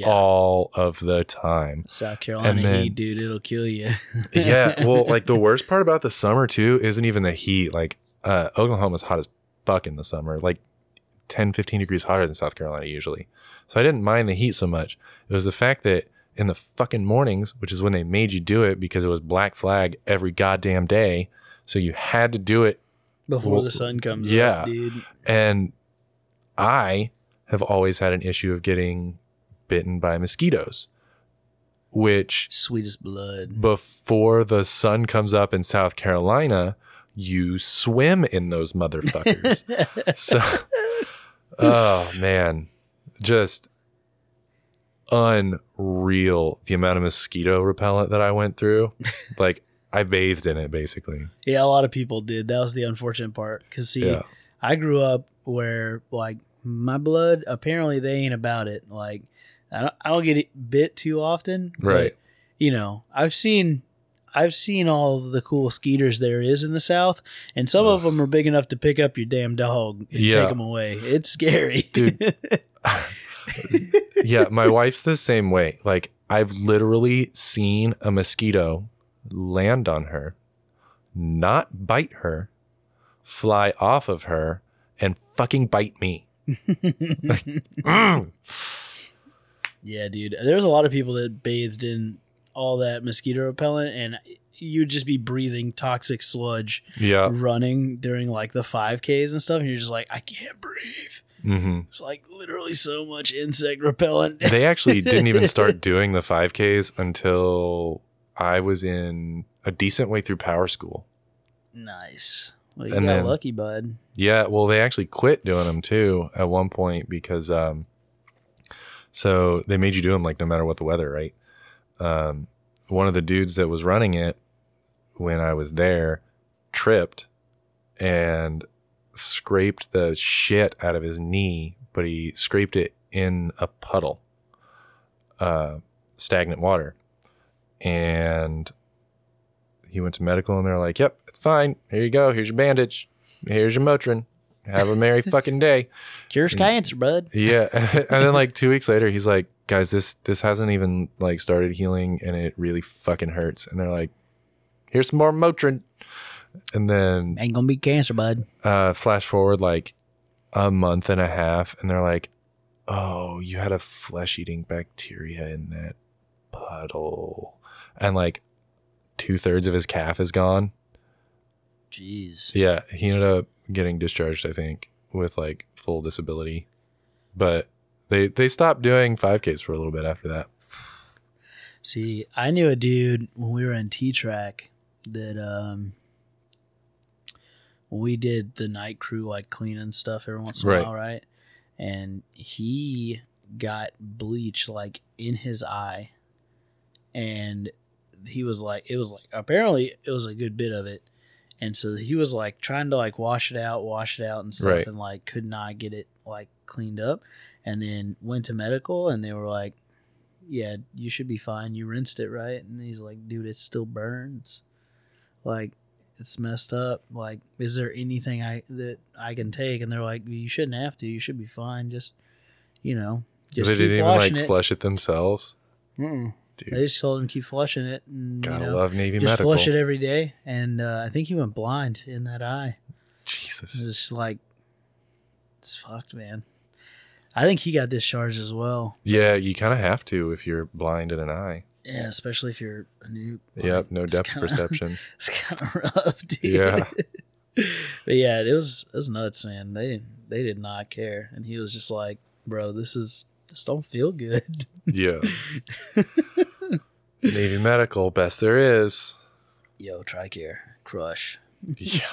all of the time. South Carolina then, heat, dude, it'll kill you. Yeah, well, like the worst part about the summer too isn't even the heat. Like Oklahoma's hot as fuck in the summer, like 10-15 degrees hotter than South Carolina usually. So I didn't mind the heat so much. It was the fact that in the fucking mornings, which is when they made you do it because it was black flag every goddamn day, so you had to do it before the sun comes up, dude. And I have always had an issue of getting bitten by mosquitoes, which sweetest blood. Before the sun comes up in South Carolina, you swim in those motherfuckers. So oh man, just unreal the amount of mosquito repellent that I went through. Like I bathed in it basically. Yeah, a lot of people did. That was the unfortunate part. Cause see, I grew up where like my blood, apparently they ain't about it. Like I don't get bit too often. Right. But, you know, I've seen all of the cool skeeters there is in the South, and some of them are big enough to pick up your damn dog and take them away. It's scary. Dude, Yeah, my wife's the same way. Like, I've literally seen a mosquito land on her, not bite her, fly off of her, and fucking bite me. Like, yeah, dude. There's a lot of people that bathed in all that mosquito repellent, and you'd just be breathing toxic sludge running during like the 5Ks and stuff, and you're just like, I can't breathe. Mm-hmm. It's like literally so much insect repellent. They actually didn't even start doing the 5Ks until I was in a decent way through Power School. Nice. Well, you got lucky, bud. Yeah. Well, they actually quit doing them too at one point because, so they made you do them like no matter what the weather, right? One of the dudes that was running it when I was there tripped and scraped the shit out of his knee, but he scraped it in a puddle, stagnant water. And he went to medical and they're like, yep, it's fine. Here you go. Here's your bandage. Here's your Motrin. Have a merry fucking day. Cures cancer, bud. Yeah. And then like 2 weeks later, he's like, guys, this hasn't even like started healing and it really fucking hurts. And they're like, here's some more Motrin. And then ain't gonna be cancer, bud. Flash forward like a month and a half, and they're like, oh, you had a flesh-eating bacteria in that puddle. And like 2/3 of his calf is gone. Jeez. Yeah, he ended up getting discharged, I think, with like full disability. But they stopped doing 5Ks for a little bit after that. See, I knew a dude when we were in T-track that we did the night crew, like cleaning stuff every once in a while, right? And he got bleach like in his eye, and he was like, it was like, apparently it was a good bit of it. And so he was like trying to like wash it out and stuff, right, and like could not get it like cleaned up, and then went to medical and they were like, yeah, you should be fine. You rinsed it, right? And he's like, dude, it still burns. Like, it's messed up. Like, is there anything that I can take? And they're like, you shouldn't have to. You should be fine. Just, you know, just keep washing it. They didn't even like flush it themselves. Mm-mm. Dude. They just told him keep flushing it. And, gotta love Navy just medical. Just flush it every day. And I think he went blind in that eye. Jesus. It's just like, it's fucked, man. I think he got discharged as well. Yeah, you kind of have to if you're blind in an eye. Yeah, especially if you're a noob. Yep, no depth perception. It's kind of rough, dude. Yeah. But yeah, it was nuts, man. They did not care. And he was just like, bro, this don't feel good. Yeah. Navy medical, best there is. Yo, TRICARE. Crush. Yeah.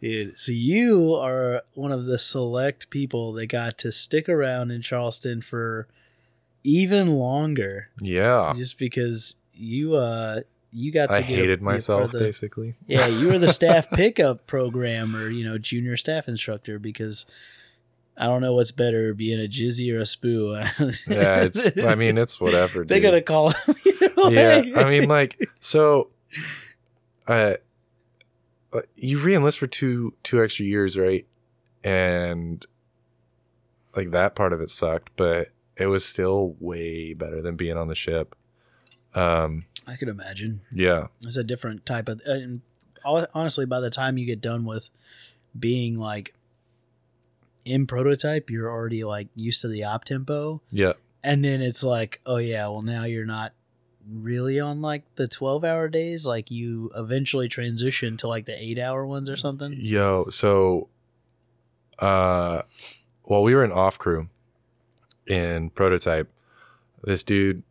Dude, so you are one of the select people that got to stick around in Charleston for even longer. Yeah. Just because you got to hated myself, basically. Yeah, you were the staff pickup program or, junior staff instructor, because I don't know what's better, being a jizzy or a spoo. Yeah, it's whatever, dude. They're going to call them either way. Yeah, you re-enlist for two extra years, right? And like that part of it sucked, but it was still way better than being on the ship. I could imagine. Yeah. It's a different type of, and honestly, by the time you get done with being like in Prototype, you're already like used to the op tempo. Yeah. And then it's like, oh yeah, well now you're not really on like the 12-hour days. Like you eventually transition to like the 8-hour ones or something. Yo. So, while we were in off crew in Prototype, this dude,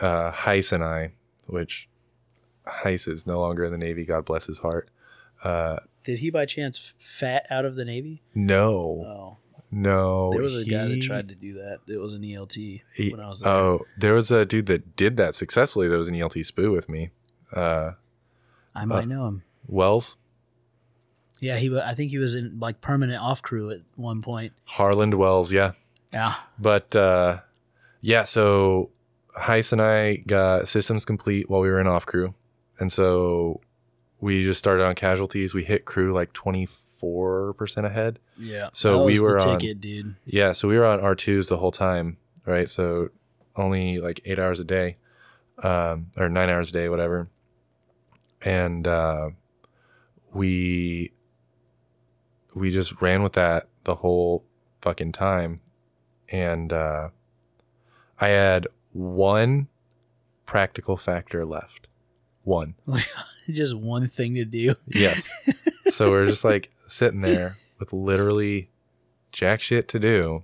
Heiss and I, which Heiss is no longer in the Navy, God bless his heart. Did he by chance fat out of the Navy? No. Oh. No. There was a guy that tried to do that. It was an ELT when I was there. Oh, there was a dude that did that successfully that was an ELT spoo with me. I might know him. Wells? Yeah, I think he was in like permanent off crew at one point. Harland Wells, yeah. Yeah. But, so Heiss and I got systems complete while we were in off crew. And so we just started on casualties. We hit crew like 25 4% ahead. Yeah. So we were on ticket, dude. Yeah. So we were on R2s the whole time. Right. So only like 8 hours a day, or 9 hours a day, whatever. And, we just ran with that the whole fucking time. And, I had one practical factor left. One. Just one thing to do. Yes. So we're just like sitting there with literally jack shit to do.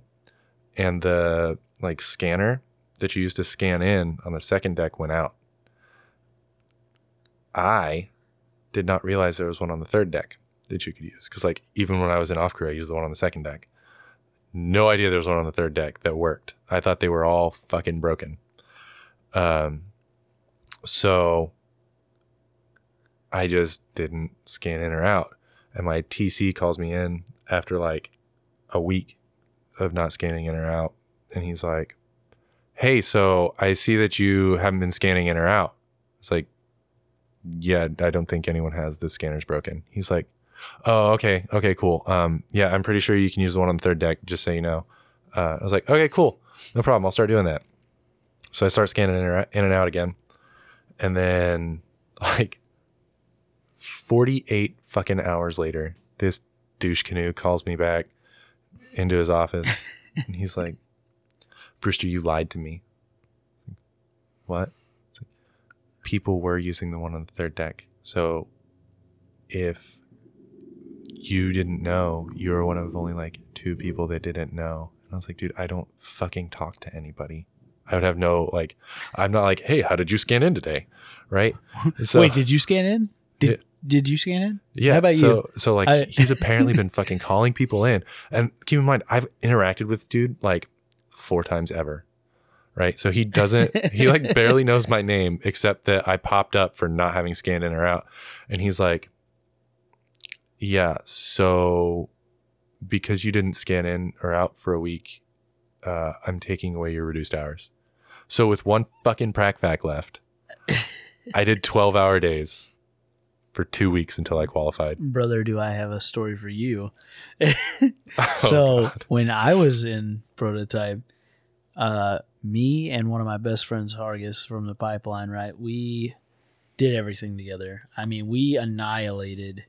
And the like scanner that you used to scan in on the second deck went out. I did not realize there was one on the third deck that you could use. Because like even when I was in off crew, I used the one on the second deck. No idea there was one on the third deck that worked. I thought they were all fucking broken. So I just didn't scan in or out. And my TC calls me in after like a week of not scanning in or out. And he's like, hey, so I see that you haven't been scanning in or out. It's like, yeah, I don't think anyone has. The scanner's broken. He's like, oh, okay. Okay, cool. Yeah, I'm pretty sure you can use the one on the third deck, just so you know. I was like, okay, cool. No problem. I'll start doing that. So I start scanning in and out again. And then like 48 fucking hours later, this douche canoe calls me back into his office. And he's like, Brewster, you lied to me. What? Like, people were using the one on the third deck. So if you didn't know, you were one of only like two people that didn't know. And I was like, dude, I don't fucking talk to anybody. I would have no, like, I'm not like, hey, how did you scan in today? Right? So, wait, did you scan in? Did you scan in? Yeah. How about you? So like he's apparently been fucking calling people in. And keep in mind, I've interacted with dude like 4 times ever. Right. So he like barely knows my name, except that I popped up for not having scanned in or out. And he's like, yeah, so because you didn't scan in or out for a week, I'm taking away your reduced hours. So with one fucking prac vac left, I did 12-hour days for 2 weeks until I qualified. Brother, do I have a story for you? God. When I was in Prototype, me and one of my best friends, Hargis, from the pipeline, right? We did everything together. I mean, we annihilated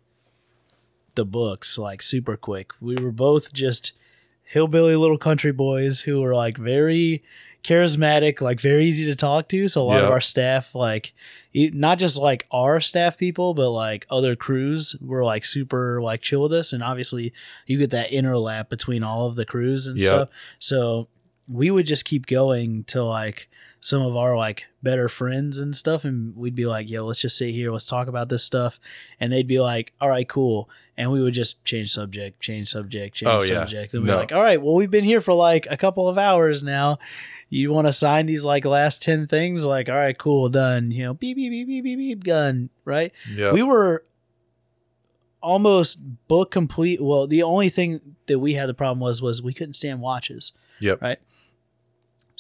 the books like super quick. We were both just hillbilly little country boys who were like very charismatic, like very easy to talk to. So a lot of our staff, like not just like our staff people, but like other crews were like super like chill with us. And obviously you get that interlap between all of the crews and stuff. So we would just keep going to like some of our like better friends and stuff. And we'd be like, yo, let's just sit here. Let's talk about this stuff. And they'd be like, all right, cool. And we would just change subject. And we'd be like, all right, well, we've been here for like a couple of hours now. You want to sign these like last 10 things? Like, all right, cool, done. You know, beep, beep, beep, beep, beep, beep, done. Right? Yep. We were almost book complete. Well, the only thing that we had the problem was we couldn't stand watches. Yep. Right?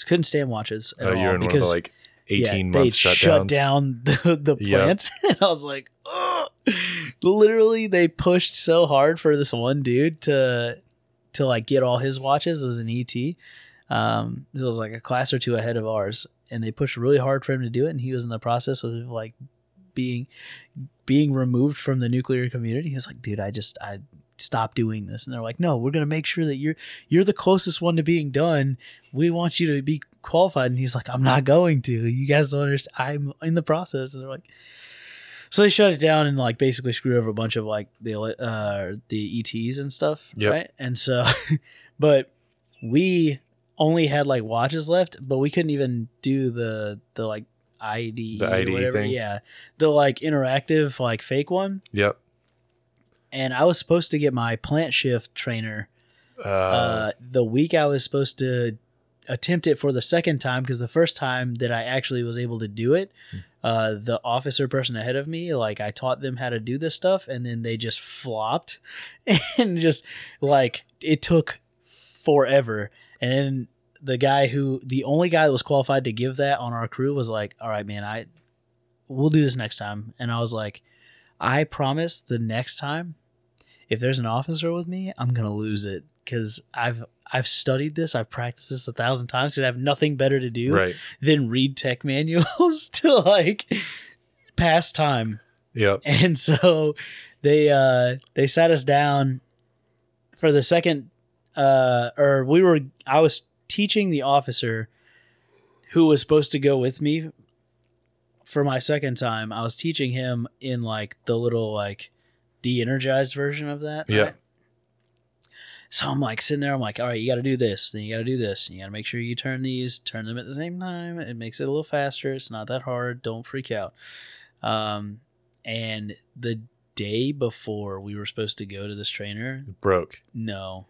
Couldn't stand watches at all. You're in because, one of the like 18-month shutdowns. Shut down the plants. Yep. And I was like, oh. Literally, they pushed so hard for this one dude to like get all his watches. It was an ET. It was like a class or two ahead of ours, and they pushed really hard for him to do it. And he was in the process of like being removed from the nuclear community. He was like, dude, I stop doing this. And they're like, no, we're going to make sure that you're the closest one to being done. We want you to be qualified. And he's like, I'm not going to, you guys don't understand. I'm in the process. And they're like, so they shut it down and like basically screwed over a bunch of like the ETs and stuff. Yep. Right. And so, but we only had like watches left, but we couldn't even do the like IDE, the IDE or whatever thing. Yeah. The like interactive, like fake one. Yep. And I was supposed to get my plant shift trainer the week I was supposed to attempt it for the second time, because the first time that I actually was able to do it, the officer person ahead of me, like I taught them how to do this stuff, and then they just flopped, and just like it took forever. And then the only guy that was qualified to give that on our crew was like, all right, man, we'll do this next time. And I was like, I promise the next time if there's an officer with me, I'm going to lose it because I've studied this. I've practiced this 1,000 times because I have nothing better to do than read tech manuals to like pass time. Yep. And so they sat us down for the second I was teaching the officer who was supposed to go with me for my second time. I was teaching him in like the little like de-energized version of that. Yeah. Right? So I'm like sitting there. I'm like, all right, you got to do this. Then you got to do this. And you got to make sure you turn them at the same time. It makes it a little faster. It's not that hard. Don't freak out. And the day before we were supposed to go to this trainer. Broke. No,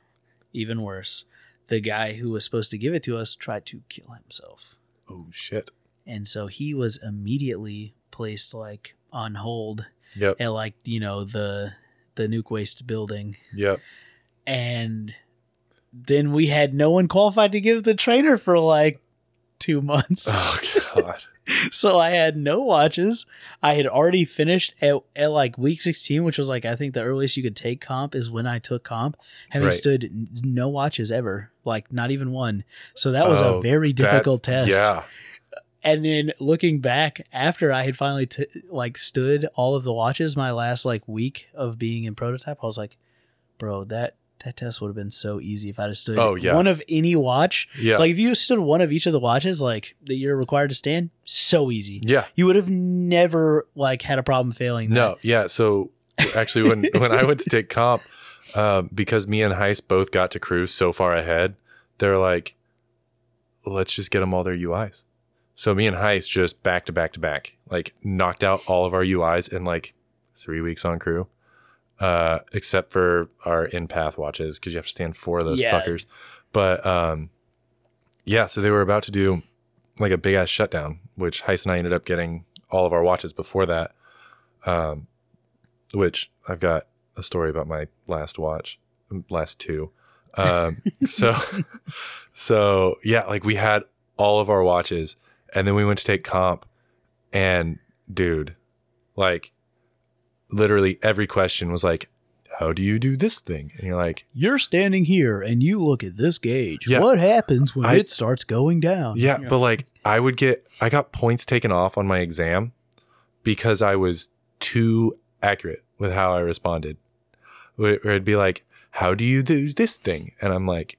even worse. The guy who was supposed to give it to us tried to kill himself. Oh, shit. And so he was immediately placed like on hold at like, you know, the nuke waste building. Yep. And then we had no one qualified to give the trainer for like 2 months. Oh, God. So I had no watches. I had already finished at like week 16, which was like, I think the earliest you could take comp is when I took comp, having stood no watches ever, like not even one. So that was a very difficult test. Yeah. And then looking back after I had finally stood all of the watches, my last like week of being in prototype, I was like, bro, that test would have been so easy if I'd have stood one of any watch. Yeah. Like if you stood one of each of the watches, like that you're required to stand, so easy. Yeah. You would have never like had a problem failing. No. That. Yeah. So actually when I went to take comp, because me and Heiss both got to cruise so far ahead, they're like, let's just get them all their UIs. So me and Heiss just back to back, like knocked out all of our UIs in like 3 weeks on crew. Except for our in-path watches, because you have to stand four of those fuckers. But so they were about to do like a big-ass shutdown, which Heiss and I ended up getting all of our watches before that, which I've got a story about my last watch, last two. We had all of our watches, and then we went to take comp, and dude, like... literally every question was like, how do you do this thing? And you're like, you're standing here and you look at this gauge. Yeah, what happens when it starts going down? Yeah, yeah. But like I got points taken off on my exam because I was too accurate with how I responded. Where it'd be like, how do you do this thing? And I'm like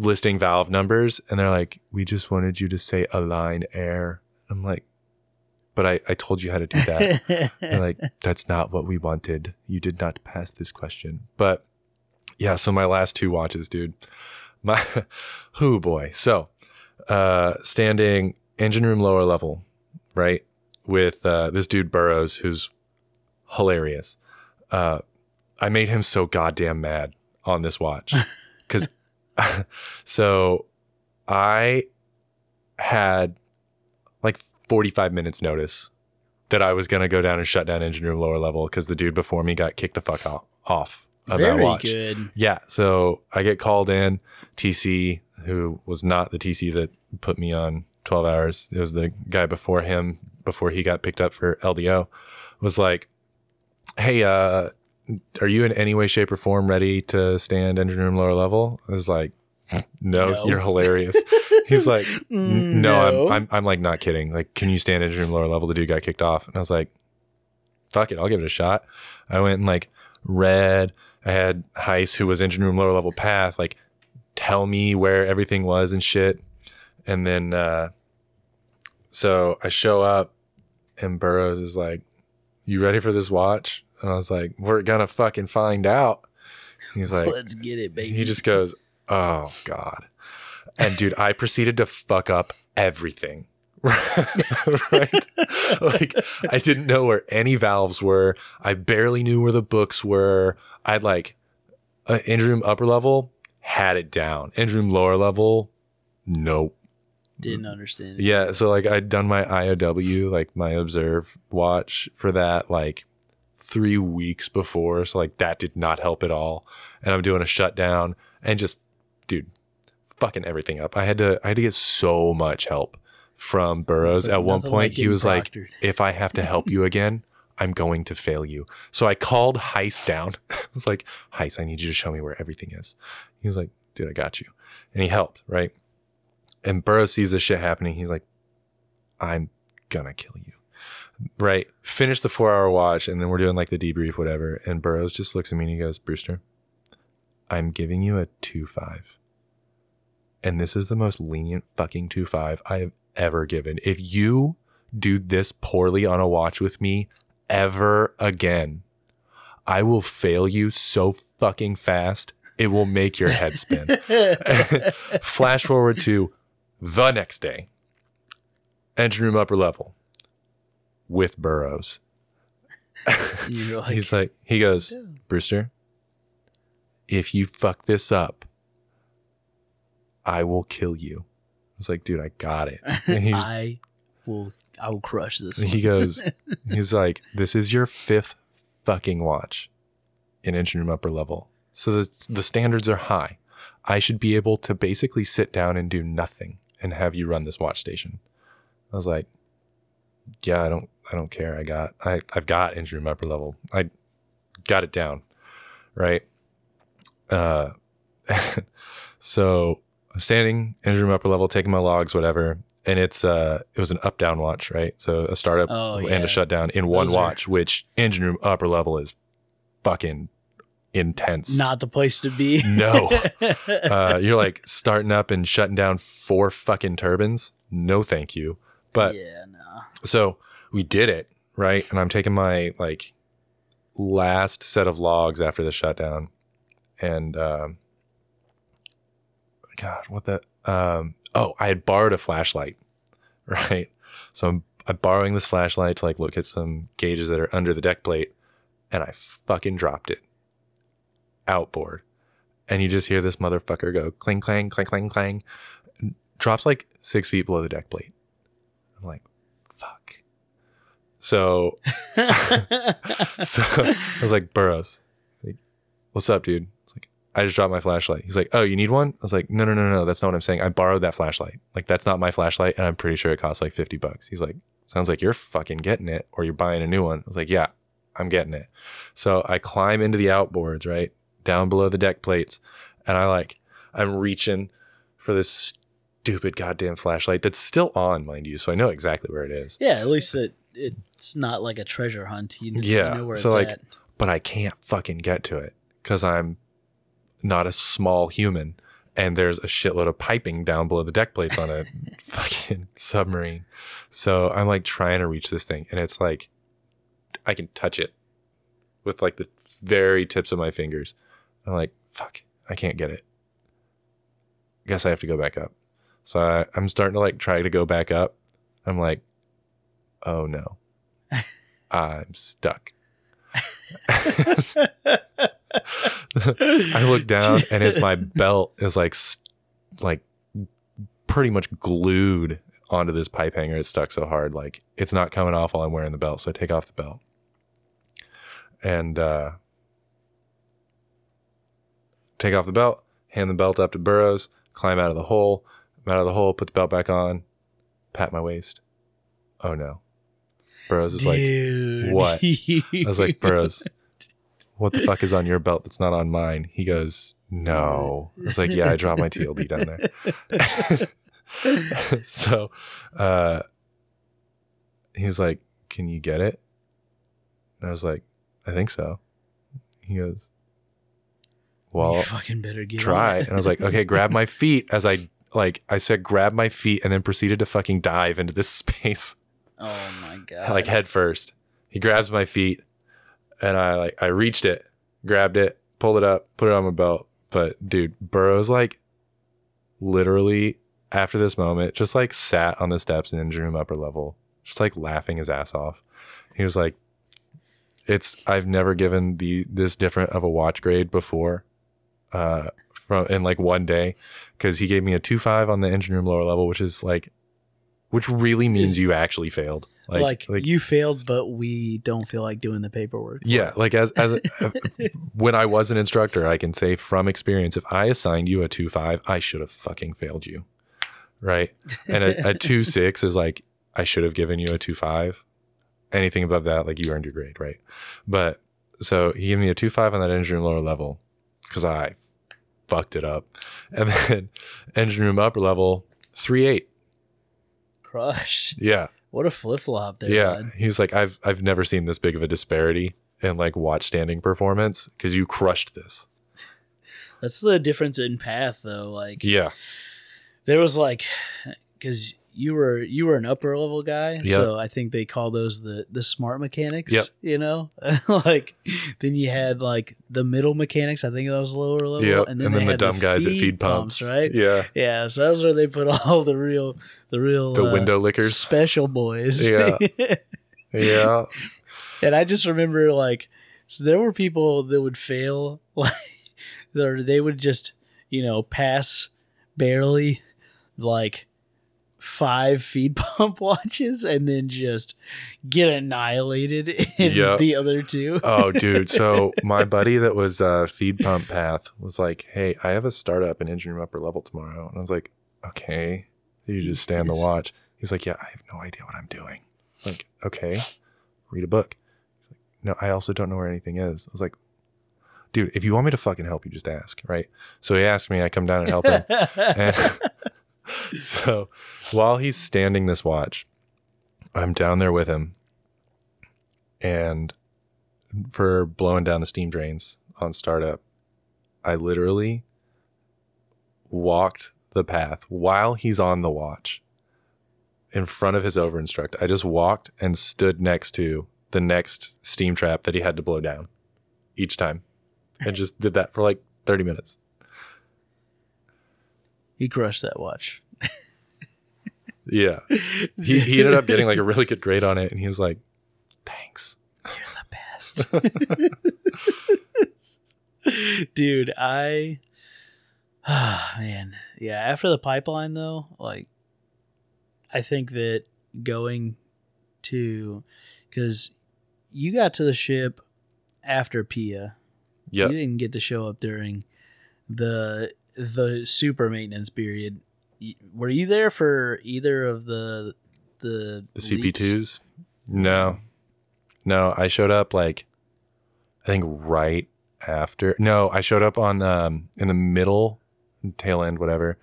listing valve numbers. And they're like, we just wanted you to say align air. I'm like, but I told you how to do that. Like, that's not what we wanted. You did not pass this question. But yeah, so my last two watches, dude, oh boy. So standing engine room lower level, right? With this dude Burroughs, who's hilarious. I made him so goddamn mad on this watch. Because so I had like 45 minutes notice that I was going to go down and shut down engine room lower level because the dude before me got kicked the fuck off of that watch. Very good. Yeah. So I get called in. TC, who was not the TC that put me on 12 hours, it was the guy before him, before he got picked up for LDO, was like, hey, are you in any way, shape, or form ready to stand engine room lower level? I was like, no. You're hilarious. He's like, no. I'm like not kidding. Like, can you stand engine room lower level? The dude got kicked off. And I was like, fuck it, I'll give it a shot. I went and like read. I had Heiss, who was engine room lower level path, like tell me where everything was and shit. And then so I show up and Burroughs is like, you ready for this watch? And I was like, we're gonna fucking find out. He's like, let's get it, baby. He just goes, oh God. And dude, I proceeded to fuck up everything. Right? Like, I didn't know where any valves were. I barely knew where the books were. I'd like, engine room upper level, had it down. Engine room lower level, nope. Didn't understand it. Yeah, so like I'd done my IOW, like my observe watch for that, like 3 weeks before. So like that did not help at all. And I'm doing a shutdown and just, dude, fucking everything up. I had to get so much help from Burroughs. At one point, he was like, if I have to help you again, I'm going to fail you. So I called Heiss down. I was like, Heiss, I need you to show me where everything is. He was like, dude, I got you. And he helped, right? And Burroughs sees this shit happening. He's like, I'm gonna kill you. Right? Finish the 4-hour watch, and then we're doing like the debrief, whatever. And Burroughs just looks at me and he goes, Brewster, I'm giving you a 2.5. And this is the most lenient fucking 2.5 I have ever given. If you do this poorly on a watch with me ever again, I will fail you so fucking fast. It will make your head spin. Flash forward to the next day. Engine room upper level with Burroughs. He's like, he goes, Brewster, if you fuck this up, I will kill you. I was like, dude, I got it. And he just, I will crush this. He goes, he's like, this is your 5th fucking watch in engine room upper level. So the standards are high. I should be able to basically sit down and do nothing and have you run this watch station. I was like, yeah, I don't care. I've got engine room upper level. I got it down. Right. So I'm standing engine room upper level, taking my logs, whatever. And it was an up down watch, right? So a startup and a shutdown in one watch, which engine room upper level is fucking intense. Not the place to be. No. You're like starting up and shutting down 4 fucking turbines. No, thank you. But yeah, no. So we did it, right? And I'm taking my like last set of logs after the shutdown. And I had borrowed a flashlight, right? So I'm borrowing this flashlight to like look at some gauges that are under the deck plate, and I fucking dropped it outboard, and you just hear this motherfucker go clang clang clang clang clang, drops like 6 feet below the deck plate. I'm like, fuck. So I was like, Burroughs, like, what's up, dude? I just dropped my flashlight. He's like, oh, you need one? I was like, no. That's not what I'm saying. I borrowed that flashlight. Like, that's not my flashlight. And I'm pretty sure it costs like $50. He's like, sounds like you're fucking getting it or you're buying a new one. I was like, yeah, I'm getting it. So I climb into the outboards, right? Down below the deck plates. And I'm reaching for this stupid goddamn flashlight that's still on, mind you. So I know exactly where it is. Yeah. At least it's not like a treasure hunt. You know where so it's like, at. But I can't fucking get to it because I'm not a small human, and there's a shitload of piping down below the deck plates on a fucking submarine. So I'm like trying to reach this thing, and it's like I can touch it with like the very tips of my fingers. I'm like, fuck, I can't get it. I guess I have to go back up. So I'm starting to like try to go back up. I'm like, oh no, I'm stuck. I look down and it's my belt is like pretty much glued onto this pipe hanger. It's stuck so hard, like it's not coming off while I'm wearing the belt. So I take off the belt, and hand the belt up to Burroughs, climb out of the hole. I'm out of the hole, put the belt back on, pat my waist. Oh no. Burroughs is like, what? I was like, Burroughs, what the fuck is on your belt that's not on mine? He goes, no. I was like, yeah, I dropped my TLB down there. So he's like, can you get it? And I was like, I think so. He goes, well, you fucking better get try. And I was like, okay, grab my feet. As I said, grab my feet, and then proceeded to fucking dive into this space. Oh my God. Like head first. He grabs my feet. And I reached it, grabbed it, pulled it up, put it on my belt. But dude, Burroughs like literally after this moment just like sat on the steps in engine room upper level, just like laughing his ass off. He was like, I've never given this different of a watch grade before, in like one day, because he gave me a 2.5 on the engine room lower level, which is like, which really means you actually failed. Like you failed, but we don't feel like doing the paperwork. Yeah. Like when I was an instructor, I can say from experience, if I assigned you a 2.5, I should have fucking failed you. Right. And a 2.6 is like, I should have given you a 2.5. anything above that, like, you earned your grade, right? But so he gave me a 2.5 on that engine room lower level because I fucked it up. And then engine room upper level, 3.8. Crush. Yeah. What a flip-flop there. Yeah. Bud. He's like, I've never seen this big of a disparity in, like, watch standing performance because you crushed this. That's the difference in path, though. Like, yeah, there was, like, because you were an upper level guy, yep. So I think they call those the smart mechanics. Yep. You know, like, then you had, like, the middle mechanics. I think that was lower level. Yep. And then the dumb guys at feed pumps, right? Yeah, yeah. So that's where they put all the window lickers, special boys. Yeah, yeah. And I just remember, like, so there were people that would fail, like. They would just, you know, pass barely, like, 5 feed pump watches and then just get annihilated in the other 2. Oh, dude. So my buddy that was feed pump path was like, hey, I have a startup in engine room upper level tomorrow. And I was like, okay, you just stand the watch. He's like, yeah, I have no idea what I'm doing. I was like, okay, read a book. He's like, no, I also don't know where anything is. I was like, dude, if you want me to fucking help, you just ask, right? So he asked me, I come down and help him. And so while he's standing this watch, I'm down there with him and for blowing down the steam drains on startup, I literally walked the path while he's on the watch in front of his overinstruct. I just walked and stood next to the next steam trap that he had to blow down each time. And just did that for like 30 minutes. He crushed that watch. Yeah. He ended up getting like a really good grade on it. And he was like, thanks. You're the best. Dude, man. Yeah. After the pipeline though, like, I think that because you got to the ship after Pia. Yep. You didn't get to show up during the super maintenance period. Were you there for either of the CP2s? No, I showed up like, I think right after. No, I showed up on in the middle, tail end, whatever,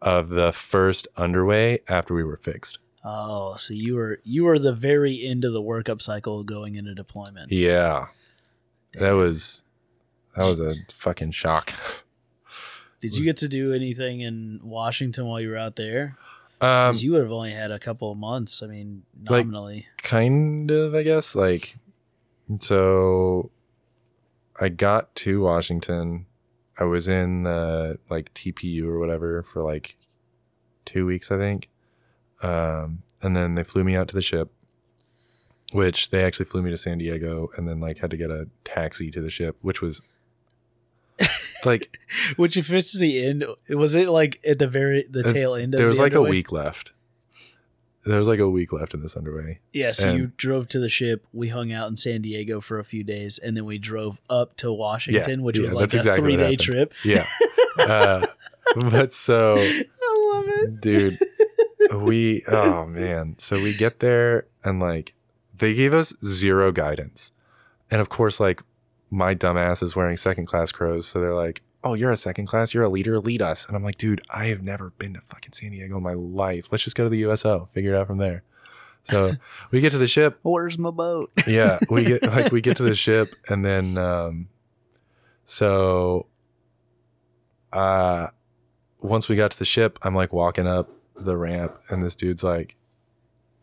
of the first underway after we were fixed. Oh, so you were the very end of the workup cycle going into deployment. Yeah, That was a fucking shock. Did you get to do anything in Washington while you were out there? Because you would have only had a couple of months. I mean, nominally. Like, kind of, I guess. Like, so I got to Washington. I was in like TPU or whatever for like 2 weeks, I think. And then they flew me out to the ship, which they actually flew me to San Diego and then like had to get a taxi to the ship, which was... Like, which if it's the end, was it like at the very tail end of there was the like underway? A week left. There was like a week left in this underway. Yeah, so you drove to the ship. We hung out in San Diego for a few days, and then we drove up to Washington, which was like a exactly 3-day trip. Yeah, but so I love it, dude. So we get there and like they gave us 0 guidance, and of course like. My dumbass is wearing second class crows. So they're like, oh, you're a second class. You're a leader. Lead us. And I'm like, dude, I have never been to fucking San Diego in my life. Let's just go to the USO. Figure it out from there. So we get to the ship. Where's my boat? Yeah. We get to the ship. And then, once we got to the ship, I'm like walking up the ramp and this dude's like,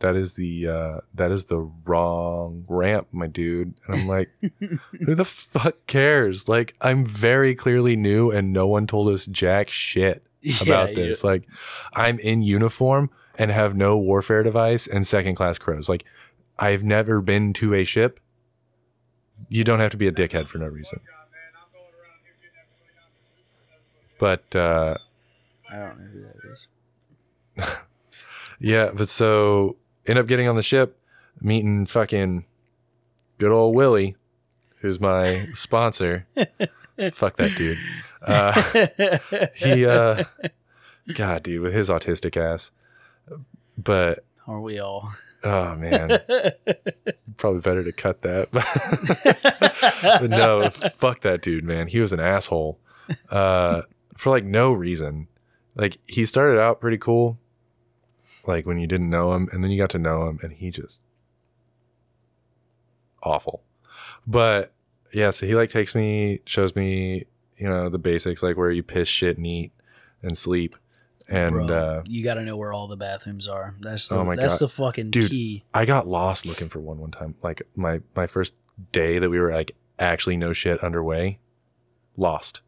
that is the wrong ramp, my dude. And I'm like, who the fuck cares? Like, I'm very clearly new and no one told us jack shit about this. Yeah. Like, I'm in uniform and have no warfare device and second class crows. Like, I've never been to a ship. You don't have to be a dickhead for no reason. But, I don't know who that is. Yeah. But so end up getting on the ship, meeting fucking good old Willie, who's my sponsor. Fuck that dude. God, dude, with his autistic ass. But... Are we all? Oh, man. Probably better to cut that. But no, fuck that dude, man. He was an asshole for, like, no reason. Like, he started out pretty cool, like, when you didn't know him. And then you got to know him, and he just... awful. But, yeah, so he, like, takes me, shows me, you know, the basics, like, where you piss, shit, and eat, and sleep. And bro, you got to know where all the bathrooms are. That's the, that's God. The fucking dude, key. I got lost looking for one time. Like my first day that we were like actually no shit underway, lost.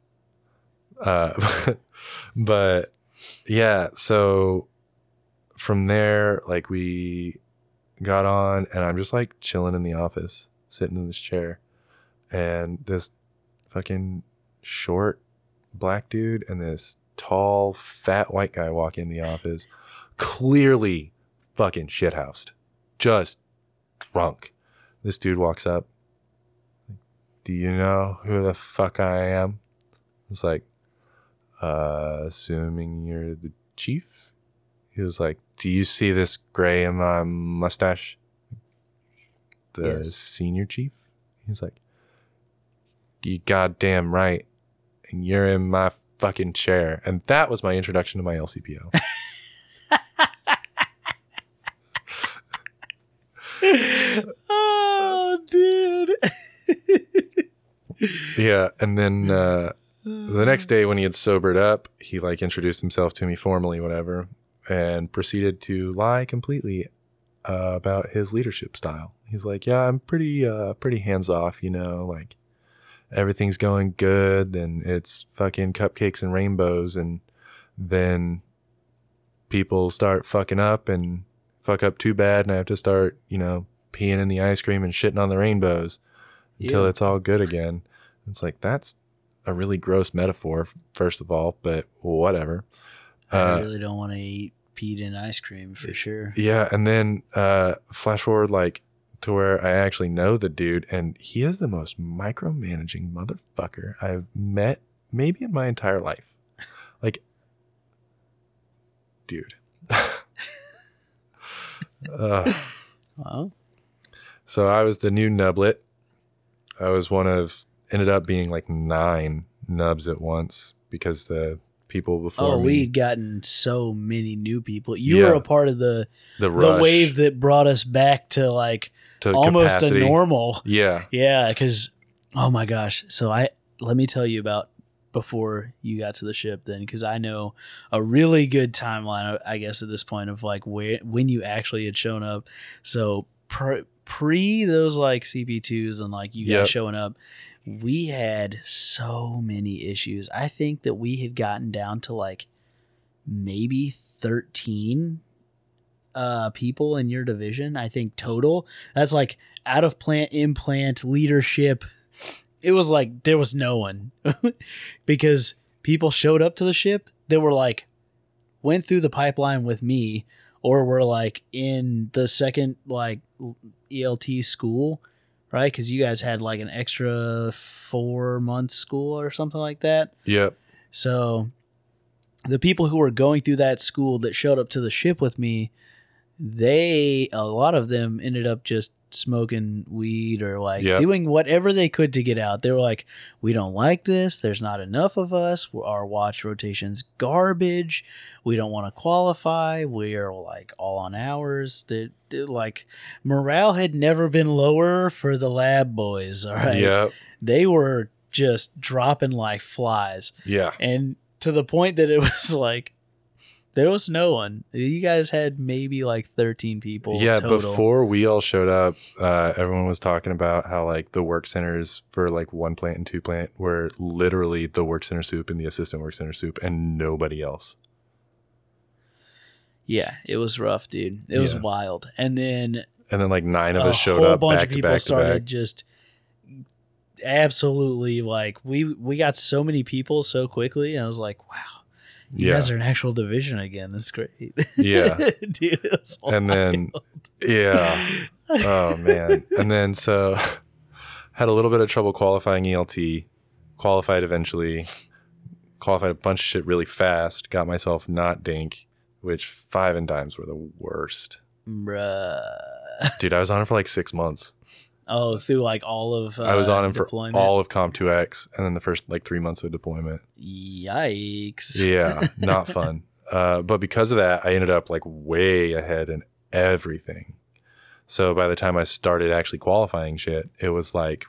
But yeah, so from there, like we got on, and I'm just like chilling in the office, sitting in this chair, and this fucking short black dude and this tall, fat white guy walk in the office, clearly fucking shithoused, just drunk. This dude walks up. Do you know who the fuck I am? It's like, assuming you're the chief? He was like, do you see this gray in my mustache? The yes. Senior chief? He's like, you goddamn right. And you're in my fucking chair. And that was my introduction to my LCPO. Oh, dude. Yeah. And then the next day when he had sobered up, he like introduced himself to me formally, whatever, and proceeded to lie completely about his leadership style. He's like, yeah, I'm pretty hands off, you know, like everything's going good and it's fucking cupcakes and rainbows, and then people start fucking up and fuck up too bad, and I have to start, you know, peeing in the ice cream and shitting on the rainbows until it's all good again. It's like, that's a really gross metaphor, first of all, but whatever. I really don't want to eat peed in ice cream for sure. Yeah. And then flash forward like to where I actually know the dude, and he is the most micromanaging motherfucker I've met maybe in my entire life. Like, dude. Wow. So I was the new nublet. I was ended up being like 9 nubs at once because the people before me. We'd gotten so many new people. You were a part of the wave that brought us back to like, almost capacity. A normal. Yeah. Yeah. Because, oh my gosh. So let me tell you about before you got to the ship then, because I know a really good timeline, I guess, at this point of like when you actually had shown up. So pre those like CP2s and like you guys showing up, we had so many issues. I think that we had gotten down to like maybe 13 people in your division, I think, total. That's like out of plant, implant, leadership. It was like there was no one because people showed up to the ship that were like went through the pipeline with me or were like in the second like ELT school, right? Because you guys had like an extra 4-month school or something like that. Yep. So the people who were going through that school that showed up to the ship with me, a lot of them ended up just smoking weed or like doing whatever they could to get out. They were like, we don't like this. There's not enough of us. Our watch rotation's garbage. We don't want to qualify. We're like all on hours. Like morale had never been lower for the lab boys. All right. Yep. They were just dropping like flies. Yeah. And to the point that it was like, there was no one. You guys had maybe like 13 people. Yeah, total. Before we all showed up, everyone was talking about how like the work centers for like 1 plant and 2 plant were literally the work center soup and the assistant work center soup and nobody else. Yeah, it was rough, dude. It was wild. And then like 9 of us showed up back to back to back. A whole bunch of people started just absolutely like we got so many people so quickly, and I was like, wow. You guys are an actual division again. That's great. Yeah. Dude, that's wild. Then, yeah. Oh, man. And then, so, had a little bit of trouble qualifying ELT. Qualified eventually. Qualified a bunch of shit really fast. Got myself not dink, which 5 and dimes were the worst. Bruh. Dude, I was on it for like 6 months. Oh, through like all of I was on him deployment? For all of Comp2X and then the first like 3 months of deployment. Yikes. Yeah, not fun. But because of that, I ended up like way ahead in everything. So by the time I started actually qualifying shit, it was like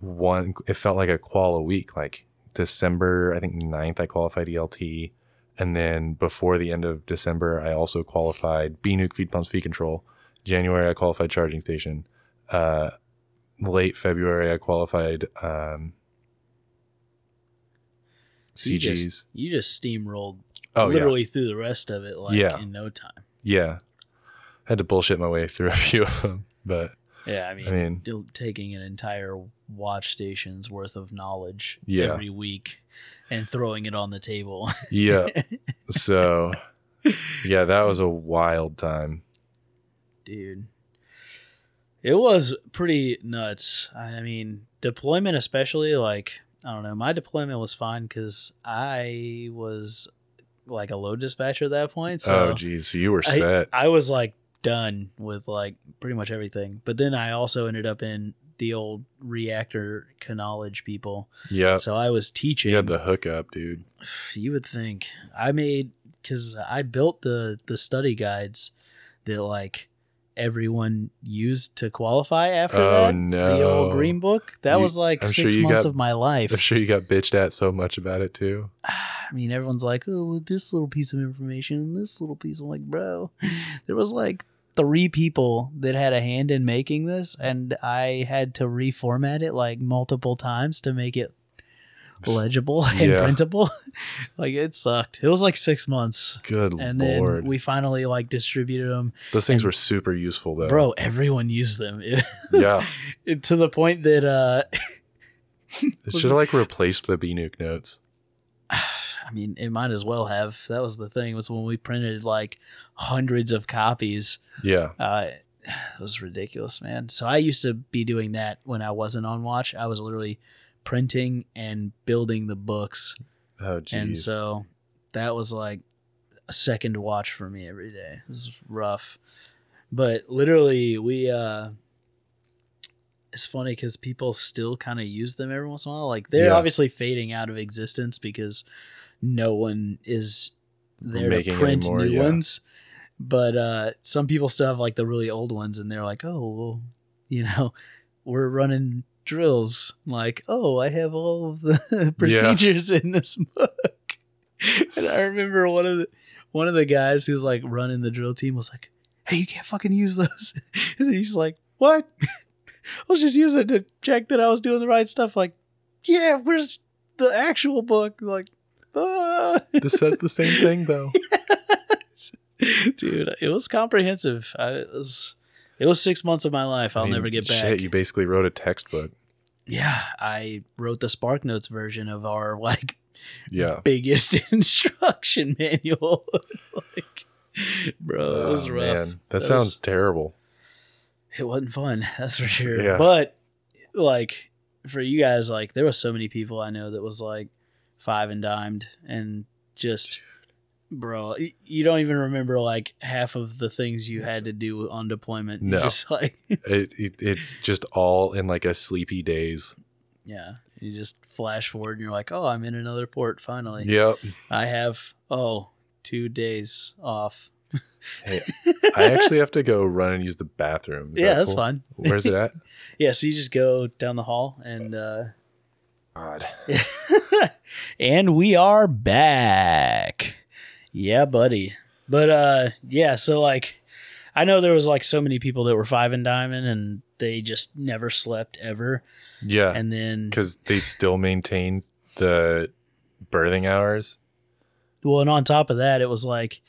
one, it felt like a qual a week. Like December, I think 9th, I qualified ELT. And then before the end of December, I also qualified B-Nuke, Feed Pumps, Feed Control. January, I qualified Charging Station. Late February, I qualified CGs. You just steamrolled literally through the rest of it in no time. Yeah. I had to bullshit my way through a few of them, but yeah, I mean taking an entire watch station's worth of knowledge every week and throwing it on the table. Yeah. So yeah, that was a wild time. Dude. It was pretty nuts. I mean, deployment especially, like, I don't know, my deployment was fine because I was like a load dispatcher at that point. So you were set. I was like done with like pretty much everything. But then I also ended up in the old reactor knowledge people. Yeah. So I was teaching. You had the hookup, dude. You would think. Because I built the study guides that like everyone used to qualify after that. No. The old green book. That was like 6 months of my life. I'm sure you got bitched at so much about it too. I mean, everyone's like, oh, this little piece of information and this little piece. I'm like, bro, there was like 3 people that had a hand in making this, and I had to reformat it like multiple times to make it legible and printable. Like, it sucked. It was like 6 months. Good and Lord. Then we finally like distributed them. Those things were super useful though. Bro, everyone used them. To the point that it should have like replaced the B-Nuke notes. I mean, it might as well have. That was the thing, was when we printed like hundreds of copies. Yeah. It was ridiculous, man. So I used to be doing that when I wasn't on watch. I was literally printing and building the books. Oh, geez. And so that was like a second watch for me every day. It was rough. But literally we, it's funny because people still kind of use them every once in a while. Like they're obviously fading out of existence because no one is there to print anymore, new ones. But some people still have like the really old ones and they're like, oh, well, you know, we're running drills, like, oh, I have all of the procedures in this book. And I remember one of the guys who's like running the drill team was like, hey, you can't fucking use those. And he's like, what? I was just using it to check that I was doing the right stuff. Like, yeah, where's the actual book? Like, this says the same thing though. Dude, it was comprehensive. It was 6 months of my life. I'll never get back. Shit, you basically wrote a textbook. Yeah, I wrote the SparkNotes version of our like biggest instruction manual. Like, bro, it was rough. Man. That sounds terrible. It wasn't fun, that's for sure. Yeah. But like for you guys, like there was so many people I know that was like five and dimed and just. Bro, you don't even remember like half of the things you had to do on deployment. No, just, like it's just all in like a sleepy daze. Yeah, you just flash forward and you're like, oh, I'm in another port finally. Yep, I have 2 days off. Hey, I actually have to go run and use the bathroom. Is that's cool? Fine. Where's it at? Yeah, so you just go down the hall and. God. And we are back. Yeah, buddy. But so like I know there was like so many people that were five and diamond and they just never slept ever. Yeah. And then because they still maintained the birthing hours. Well, and on top of that, it was like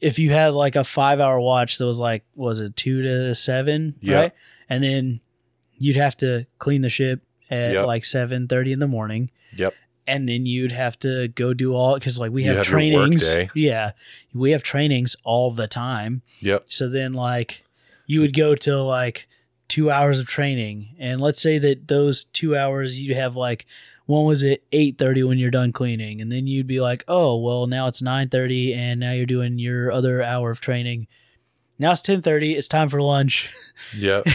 if you had like a 5 hour watch that was like, was it 2 to 7? Yeah. Right? And then you'd have to clean the ship at like 7:30 in the morning. Yep. And then you'd have to go do all, because like we have trainings. Yeah. We have trainings all the time. Yep. So then like you would go to like 2 hours of training. And let's say that those 2 hours you'd have like, one was at 8:30 when you're done cleaning. And then you'd be like, oh, well now it's 9:30 and now you're doing your other hour of training. Now it's 10:30. It's time for lunch. Yep.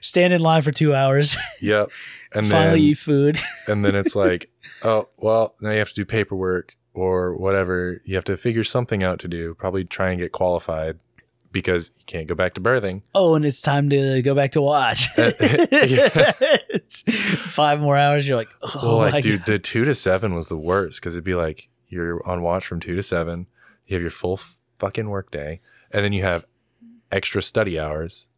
Stand in line for 2 hours. Yep. And finally eat food. And then it's like, oh, well, now you have to do paperwork or whatever. You have to figure something out to do. Probably try and get qualified because you can't go back to birthing. Oh, and it's time to go back to watch. It's 5 more hours. You're like, oh, well, like, my dude, God. The 2 to 7 was the worst because it'd be like you're on watch from 2 to 7. You have your full fucking work day. And then you have extra study hours.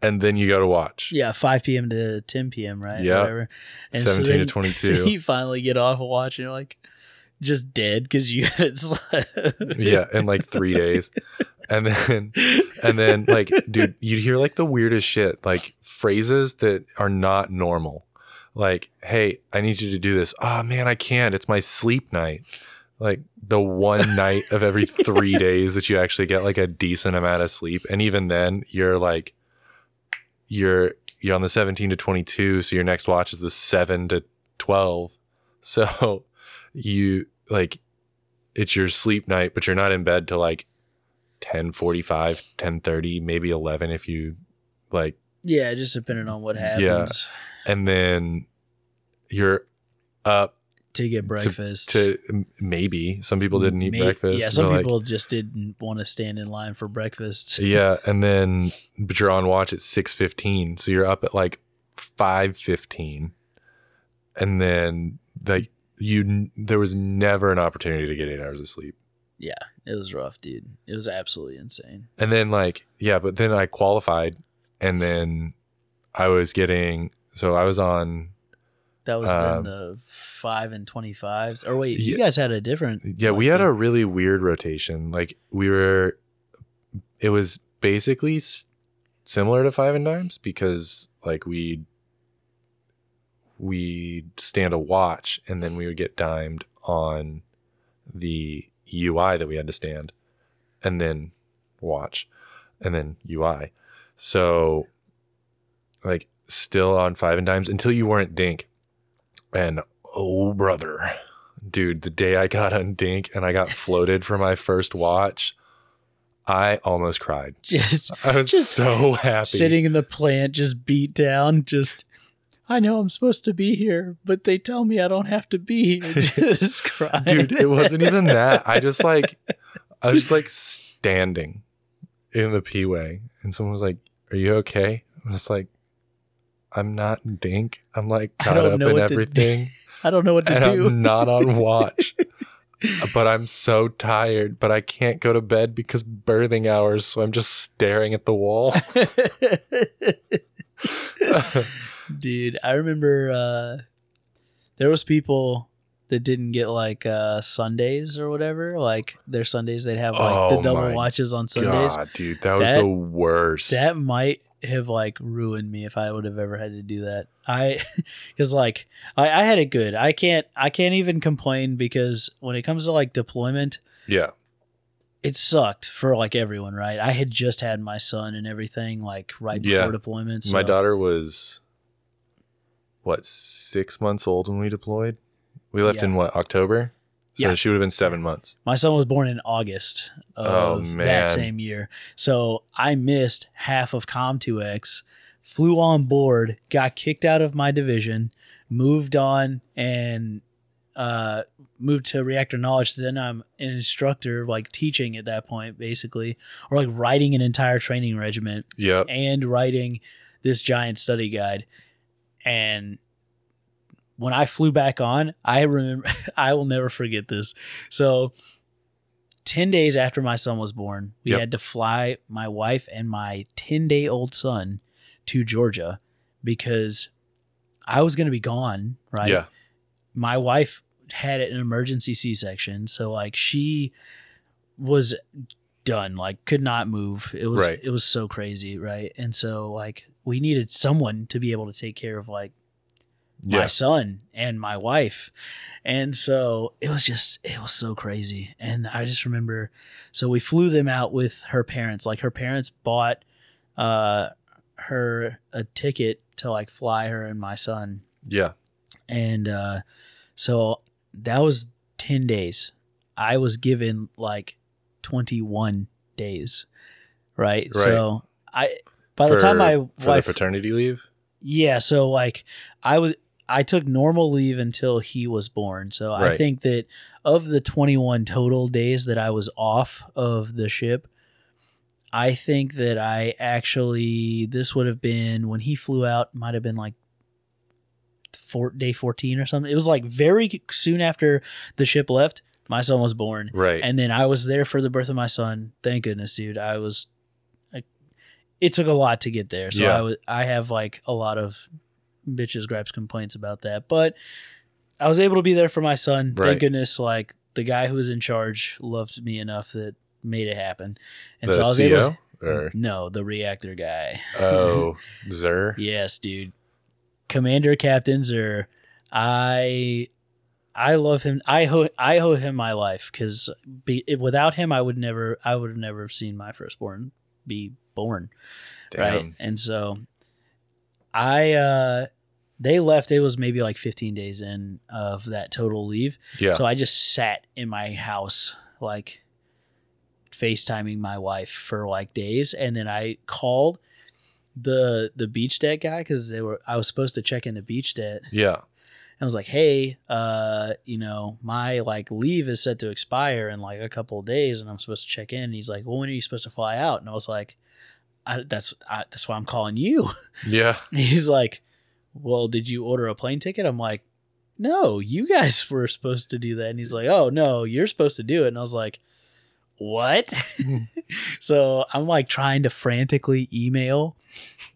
And then you go to watch. Yeah, 5 p.m. to 10 p.m., right? Yeah, 17 so to 22. You finally get off of watch and you're like just dead because you haven't slept. Yeah, in like 3 days. And then like, dude, you hear like the weirdest shit, like phrases that are not normal. Like, hey, I need you to do this. Oh, man, I can't. It's my sleep night. Like the one night of every 3 days that you actually get like a decent amount of sleep. And even then you're like, you're on the 17 to 22, so your next watch is the 7 to 12. So you like it's your sleep night, but you're not in bed till like 10:45, 10:30, maybe 11 if you like. Yeah, just depending on what happens. Yeah. And then you're up to get breakfast. To maybe some people didn't eat breakfast. Yeah, some people like, just didn't want to stand in line for breakfast. Yeah, and then but you're on watch at 6:15, so you're up at like 5:15, and then like there was never an opportunity to get 8 hours of sleep. Yeah, it was rough, dude. It was absolutely insane. And then like yeah, but then I qualified, and then I was getting so I was on. That was in the 5 and 25s. Or wait, you guys had a different... Yeah, we had a really weird rotation. Like, we were... It was basically similar to 5 and dimes because, like, we'd stand a watch and then we would get dimed on the UI that we had to stand and then watch and then UI. So, like, still on 5 and dimes until you weren't dink. And oh, brother, dude, the day I got on dink and I got floated for my first watch, I almost cried. I was so happy. Sitting in the plant, just beat down. Just, I know I'm supposed to be here, but they tell me I don't have to be here. Just crying. Dude, it wasn't even that. I was just like standing in the P-way. And someone was like, are you okay? I was like, I'm not dink. I'm like caught up in everything. I don't know what to do. I'm not on watch, but I'm so tired, but I can't go to bed because birthing hours. So I'm just staring at the wall. Dude, I remember there was people that didn't get like Sundays or whatever. Like their Sundays, they'd have like the double watches on Sundays. God, dude, that was the worst. That might have like ruined me if I would have ever had to do that. Because I had it good. I can't even complain because when it comes to like deployment, yeah, it sucked for like everyone, right? I had just had my son and everything like right before deployment. So. My daughter was what 6 months old when we deployed. We left in what October. So she would have been 7 months. My son was born in August of that same year. So I missed half of COM2X, flew on board, got kicked out of my division, moved on and moved to reactor knowledge. Then I'm an instructor, like teaching at that point, basically, or like writing an entire training regiment and writing this giant study guide. And when I flew back on, I remember, I will never forget this. So 10 days after my son was born, we had to fly my wife and my 10-day-old son to Georgia because I was going to be gone, right? Yeah. My wife had an emergency C-section. So like she was done, like could not move. It was so crazy. Right. And so like we needed someone to be able to take care of like, my son and my wife. And so it was so crazy. And I just remember, so we flew them out with her parents. Like her parents bought her a ticket to like fly her and my son. Yeah. And so that was 10 days. I was given like 21 days. right? So by the time my wife, for the paternity leave. Yeah, so like I took normal leave until he was born. So I think that of the 21 total days that I was off of the ship, I think that I actually, this would have been when he flew out, might have been like day 14 or something. It was like very soon after the ship left, my son was born. Right. And then I was there for the birth of my son. Thank goodness, dude. It took a lot to get there. So yeah. I have like a lot of bitches, gripes, complaints about that, but I was able to be there for my son. Right. Thank goodness, like the guy who was in charge loved me enough that made it happen. And so I was the reactor guy. Oh, Zer. Yes, dude. Commander Captain Zer. I love him. I owe him my life because without him, I would have never have seen my firstborn be born. Damn. Right. And so they left. It was maybe like 15 days in of that total leave. Yeah. So I just sat in my house, like FaceTiming my wife for like days. And then I called the beach deck guy because I was supposed to check in the beach deck. Yeah. And I was like, hey, my like leave is set to expire in like a couple of days and I'm supposed to check in. And he's like, well, when are you supposed to fly out? And I was like, that's why I'm calling you. Yeah. He's like, well, did you order a plane ticket? I'm like, no, you guys were supposed to do that. And he's like, oh no, you're supposed to do it. And I was like, what? So I'm like trying to frantically email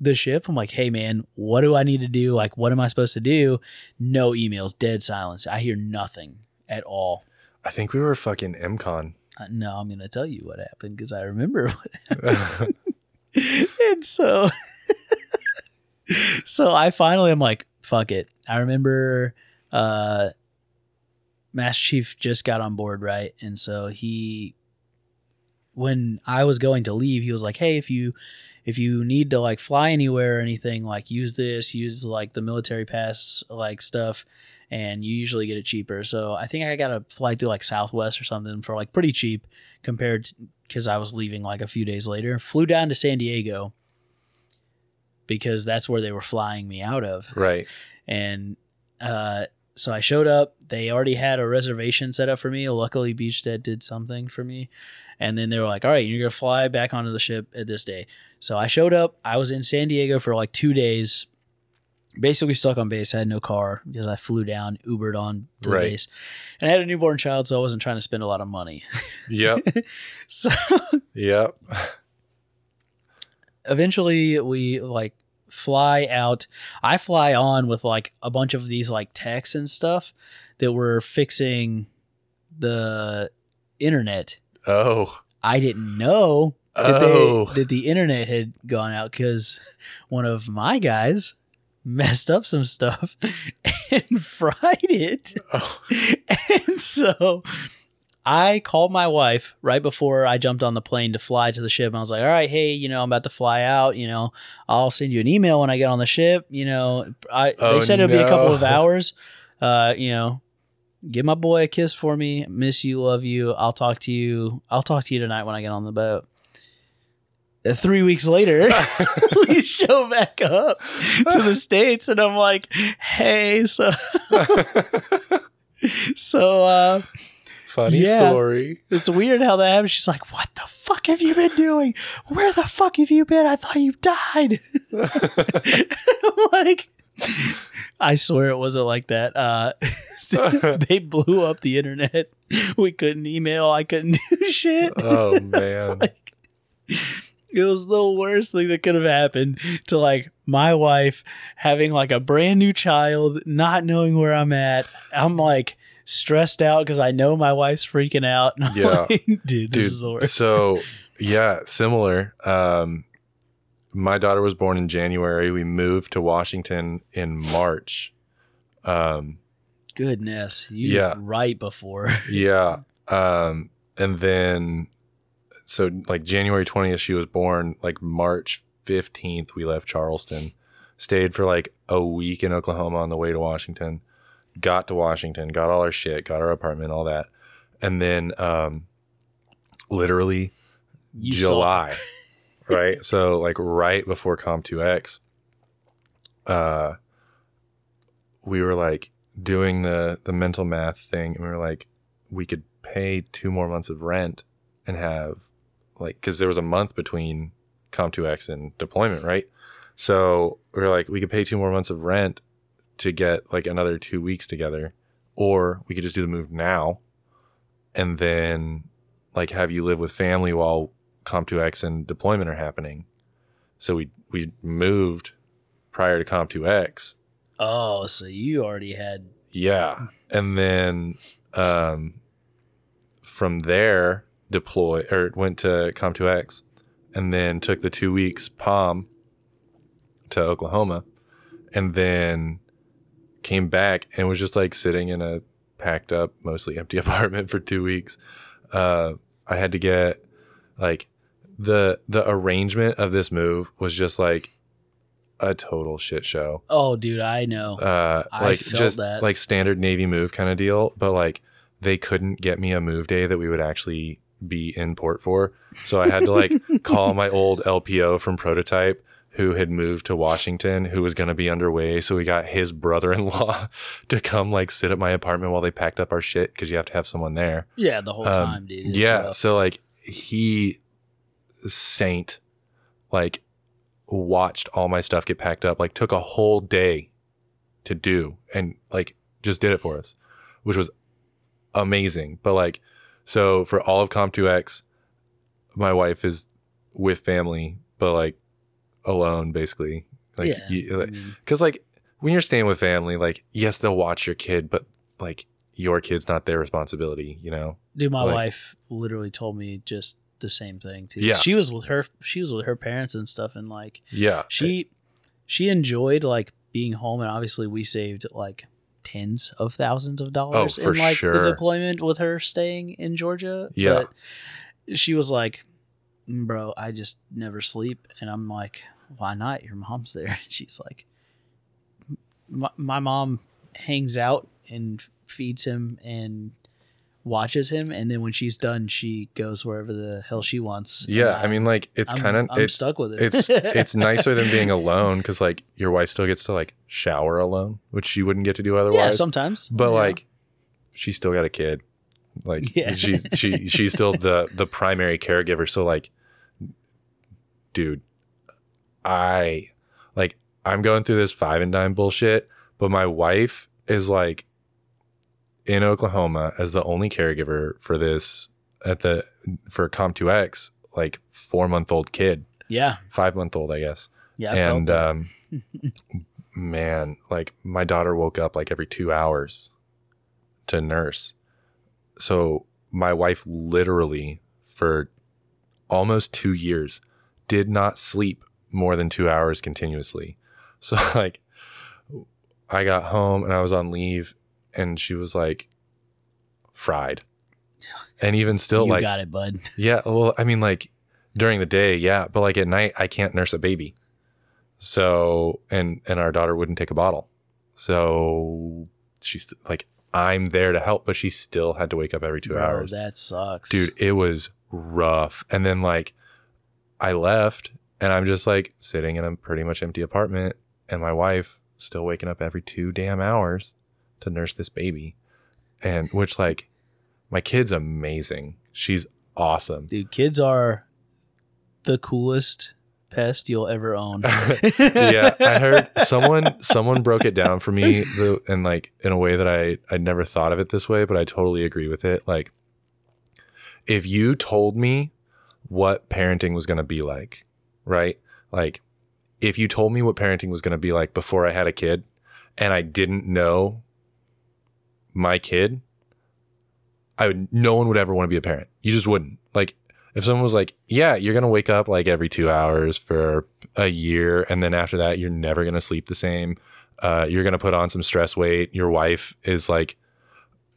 the ship. I'm like, hey man, what do I need to do? Like, what am I supposed to do? No emails, dead silence. I hear nothing at all. I think we were fucking MCON. No, I'm going to tell you what happened because I remember what happened. And so I finally am like, fuck it. I remember Master Chief just got on board, right? And so when I was going to leave, he was like, hey, if you need to like fly anywhere or anything, like use like the military pass like stuff and you usually get it cheaper. So I think I got a flight to like Southwest or something for like pretty cheap compared to, because I was leaving like a few days later, flew down to San Diego because that's where they were flying me out of. Right. And so I showed up. They already had a reservation set up for me. Luckily, Beachstead did something for me. And then they were like, all right, you're going to fly back onto the ship at this day. So I showed up. I was in San Diego for like 2 days, basically stuck on base. I had no car because I flew down, Ubered on to the base. And I had a newborn child, so I wasn't trying to spend a lot of money. Yep. So yep. Eventually, we like fly out. I fly on with like a bunch of these like techs and stuff that were fixing the internet. Oh, I didn't know that the internet had gone out because one of my guys messed up some stuff and fried it. Oh. And so I called my wife right before I jumped on the plane to fly to the ship. And I was like, all right, hey, I'm about to fly out. I'll send you an email when I get on the ship. They said it'll be a couple of hours. Give my boy a kiss for me. Miss you. Love you. I'll talk to you tonight when I get on the boat. 3 weeks later, we show back up to the States and I'm like, hey, so funny story. It's weird how that happened. She's like, what the fuck have you been doing? Where the fuck have you been? I thought you died. I'm like, I swear it wasn't like that. They blew up the internet. We couldn't email. I couldn't do shit. Oh man. It was the worst thing that could have happened to like my wife having like a brand new child, not knowing where I'm at. I'm like stressed out because I know my wife's freaking out. And yeah. Like, dude, is the worst. So yeah, similar. My daughter was born in January. We moved to Washington in March. Goodness. Right before. Yeah. And then, so like January 20th, she was born. Like March 15th, we left Charleston, stayed for like a week in Oklahoma on the way to Washington, got to Washington, got all our shit, got our apartment, all that. And then literally July. right? So like right before Comm2X, we were like doing the mental math thing, and we were like, we could pay 2 more months of rent and have like, because there was a month between Comm2X and deployment, right? So we were like, we could pay 2 more months of rent to get like another 2 weeks together, or we could just do the move now and then like have you live with family while Comm2X and deployment are happening. So we moved prior to Comm2X. Oh, so you already had. Yeah. And then from there went to Comm2X and then took the 2 weeks POM to Oklahoma and then came back and was just like sitting in a packed up, mostly empty apartment for 2 weeks. I had to get like the arrangement of this move was just like a total shit show. Oh dude, I know. I felt just that. Like standard Navy move kind of deal, but like they couldn't get me a move day that we would actually be in port for. So I had to like call my old LPO from Prototype who had moved to Washington, who was going to be underway. So we got his brother-in-law to come like sit at my apartment while they packed up our shit. Cause you have to have someone there. Yeah. The whole time, dude. It's yeah. Rough. So like Saint like watched all my stuff get packed up, like took a whole day to do and like just did it for us, which was amazing. But like, so for all of Comm2X, my wife is with family, but like, alone basically, like yeah, because like when you're staying with family, like yes, they'll watch your kid, but like your kid's not their responsibility, you know. Dude, my wife literally told me just the same thing too. Yeah, she was with her parents and stuff, and like yeah, she enjoyed like being home, and obviously we saved like tens of thousands of dollars in like sure. the deployment with her staying in Georgia. Yeah, but she was like, bro, I just never sleep. And I'm like, why not? Your mom's there. And she's like, my mom hangs out and feeds him and watches him. And then when she's done, she goes wherever the hell she wants. Yeah. I mean, like, it's kind of, I'm stuck with it. It's nicer than being alone because, like, your wife still gets to, like, shower alone, which she wouldn't get to do otherwise. Yeah, sometimes. But, yeah. like, she's still got a kid. Like yeah. she's still the primary caregiver. So like, dude, I'm going through this 5 and dime bullshit, but my wife is like in Oklahoma as the only caregiver for this for Comm2X, like 4-month-old kid. Yeah. 5-month-old, I guess. Yeah. And man, like my daughter woke up like every 2 hours to nurse. So my wife literally for almost 2 years did not sleep more than 2 hours continuously. So like I got home and I was on leave and she was like fried. And even still you got it, bud. Yeah. Well, I mean like during the day. Yeah. But like at night I can't nurse a baby. So, and our daughter wouldn't take a bottle. So she's like, I'm there to help, but she still had to wake up every 2 hours. That sucks. Dude, it was rough. And then like I left and I'm just like sitting in a pretty much empty apartment and my wife still waking up every 2 damn hours to nurse this baby. And which like my kid's amazing. She's awesome. Dude, kids are the coolest pest you'll ever own. Yeah, I heard someone broke it down for me and like in a way that I never thought of it this way, but I totally agree with it. Like if you told me what parenting was going to be like, right? Like if you told me what parenting was going to be like before I had a kid and I didn't know my kid, no one would ever want to be a parent. You just wouldn't. Like if someone was like, yeah, you're going to wake up like every 2 hours for a year. And then after that, you're never going to sleep the same. You're going to put on some stress weight. Your wife is like,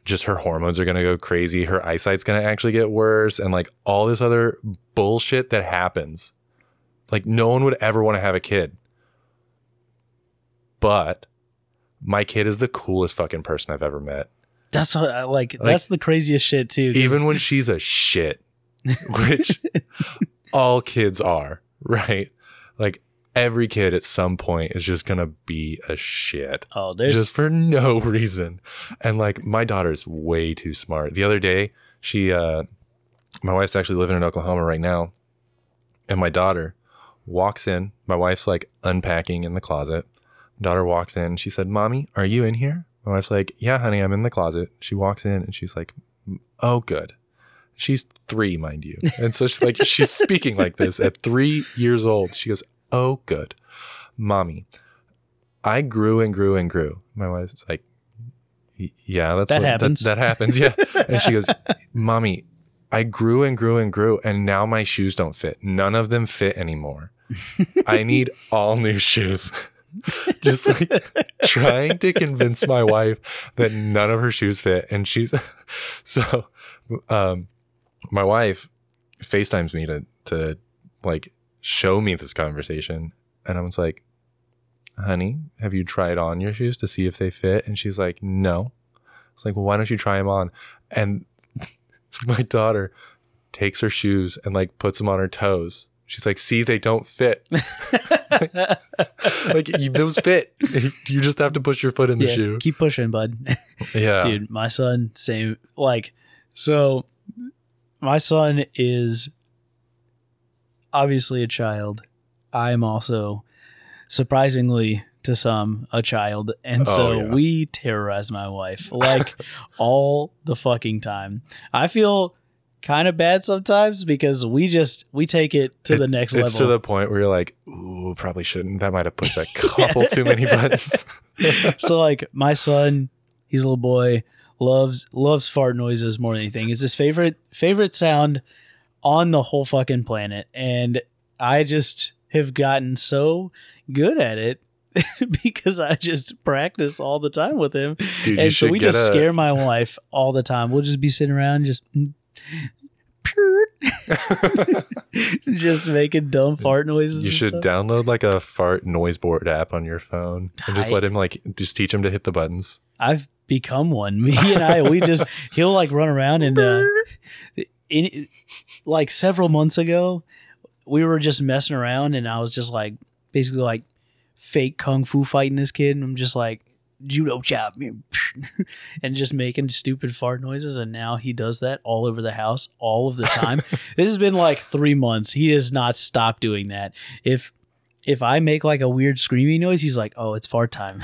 just her hormones are going to go crazy. Her eyesight's going to actually get worse. And like all this other bullshit that happens. Like no one would ever want to have a kid. But my kid is the coolest fucking person I've ever met. That's what I like. That's the craziest shit too. Even when she's a shit. Which all kids are, right? Like, every kid at some point is just going to be a shit. Oh, there's just for no reason. And like, my daughter's way too smart. The other day, she, my wife's actually living in Oklahoma right now. And my daughter walks in. My wife's like unpacking in the closet. Daughter walks in. She said, "Mommy, are you in here?" My wife's like, "Yeah, honey, I'm in the closet." She walks in and she's like, "Oh, good." She's 3, mind you. And so she's like, she's speaking like this at 3 years old. She goes, "Oh, good. Mommy, I grew and grew and grew." My wife's like, "Yeah, that's that what happens." That happens. Yeah. And she goes, "Mommy, I grew and grew and grew, and now my shoes don't fit. None of them fit anymore. I need all new shoes." Just like trying to convince my wife that none of her shoes fit. And she's so, my wife FaceTimes me to like show me this conversation. And I was like, "Honey, have you tried on your shoes to see if they fit?" And she's like, "No." It's like, "Well, why don't you try them on?" And my daughter takes her shoes and like puts them on her toes. She's like, "See, they don't fit." Like, those fit. You just have to push your foot in the shoe. Keep pushing, bud. Yeah. Dude, my son, same. Like, so my son is obviously a child. I'm also, surprisingly to some, a child. And we terrorize my wife like all the fucking time. I feel kind of bad sometimes because we take it to the next level. It's to the point where you're like, "Ooh, probably shouldn't. That might have pushed a couple too many buttons." So like, my son, he's a little boy, loves fart noises more than anything. It's his favorite sound on the whole fucking planet, and I just have gotten so good at it because I just practice all the time with him. Dude, and so we just scare my wife all the time. We'll just be sitting around just. Just making dumb fart noises. You should download like a fart noise board app on your phone and just let him like just teach him to hit the buttons. I've become one. Me and we just he'll like run around and like several months ago we were just messing around and I was just like basically like fake kung fu fighting this kid and I'm just like judo chop and just making stupid fart noises, and now he does that all over the house all of the time. This has been like 3 months. He has not stopped doing that. If I make like a weird screaming noise, he's like, "Oh, it's fart time."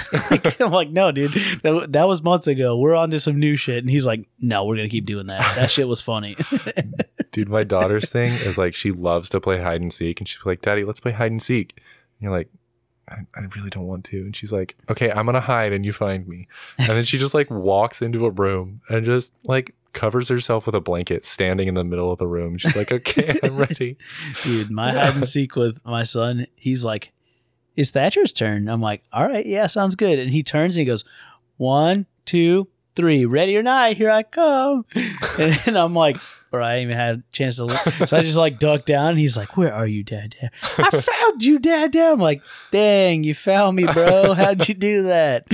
I'm like, "No, dude, that was months ago. We're on to some new shit." And he's like, "No, we're gonna keep doing that. That shit was funny." Dude, my daughter's thing is like, she loves to play hide and seek, and she's like, "Daddy, let's play hide and seek." And you're like, I really don't want to. And she's like, "Okay, I'm going to hide and you find me." And then she just like walks into a room and just like covers herself with a blanket standing in the middle of the room. She's like, "Okay, I'm ready." Dude, my hide and seek with my son, he's like, "It's Thatcher's turn." I'm like, "All right, yeah, sounds good." And he turns and he goes, "One, two, three, ready or not, here I come." And then I'm like, "Bro, I ain't even had a chance to look." So I just like duck down and he's like, "Where are you, dad? I found you, dad." I'm like, "Dang, you found me, bro. How'd you do that?"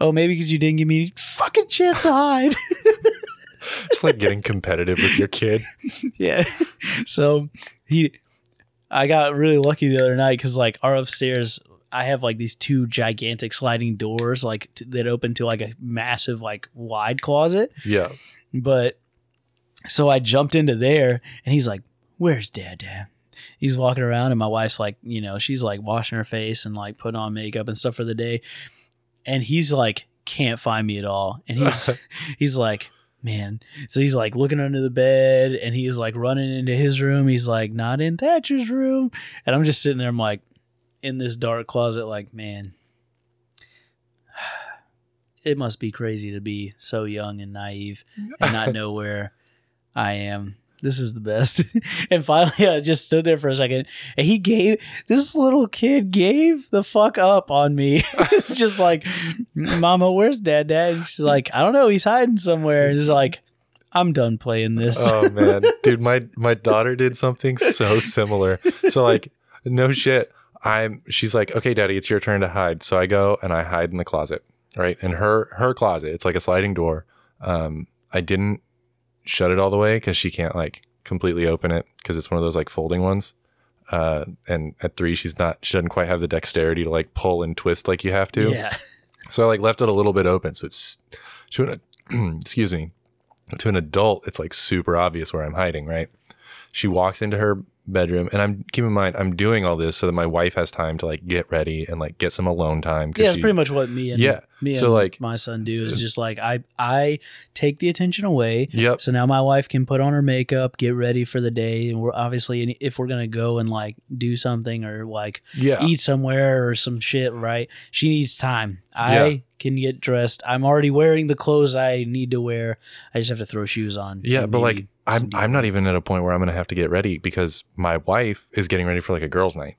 "Oh, maybe because you didn't give me any fucking chance to hide." It's like getting competitive with your kid. Yeah. So I got really lucky the other night because like our upstairs, I have like these two gigantic sliding doors like that open to like a massive like wide closet. Yeah. But so I jumped into there and he's like, "Where's dad? He's walking around and my wife's like, you know, she's like washing her face and like putting on makeup and stuff for the day. And he's like, can't find me at all. And he's like, "Man." So he's like looking under the bed and he's like running into his room. He's like, "Not in Thatcher's room." And I'm just sitting there. I'm like, in this dark closet, like, man, it must be crazy to be so young and naive and not know where I am. This is the best. And finally, I just stood there for a second and this little kid gave the fuck up on me. It's just like, "Mama, where's dad? And she's like, "I don't know. He's hiding somewhere." And it's like, I'm done playing this. Oh man, dude, my daughter did something so similar. So like, no shit. She's like, "Okay, Daddy, it's your turn to hide." So I go and I hide in the closet, right? And her closet, it's like a sliding door. I didn't shut it all the way because she can't like completely open it because it's one of those like folding ones. And at 3, she doesn't quite have the dexterity to like pull and twist like you have to. Yeah. So I like left it a little bit open. So it's to an adult, it's like super obvious where I'm hiding, right? She walks into her bedroom, and I'm, keep in mind, I'm doing all this so that my wife has time to like get ready and like get some alone time. Yeah, that's pretty much what me and my son do, is just like I take the attention away. Yep. So now my wife can put on her makeup, get ready for the day, and we're obviously, if we're gonna go and like do something or like eat somewhere or some shit, right? She needs time. I can get dressed. I'm already wearing the clothes I need to wear. I just have to throw shoes on. Yeah, but like I'm not even at a point where I'm going to have to get ready because my wife is getting ready for like a girls' night.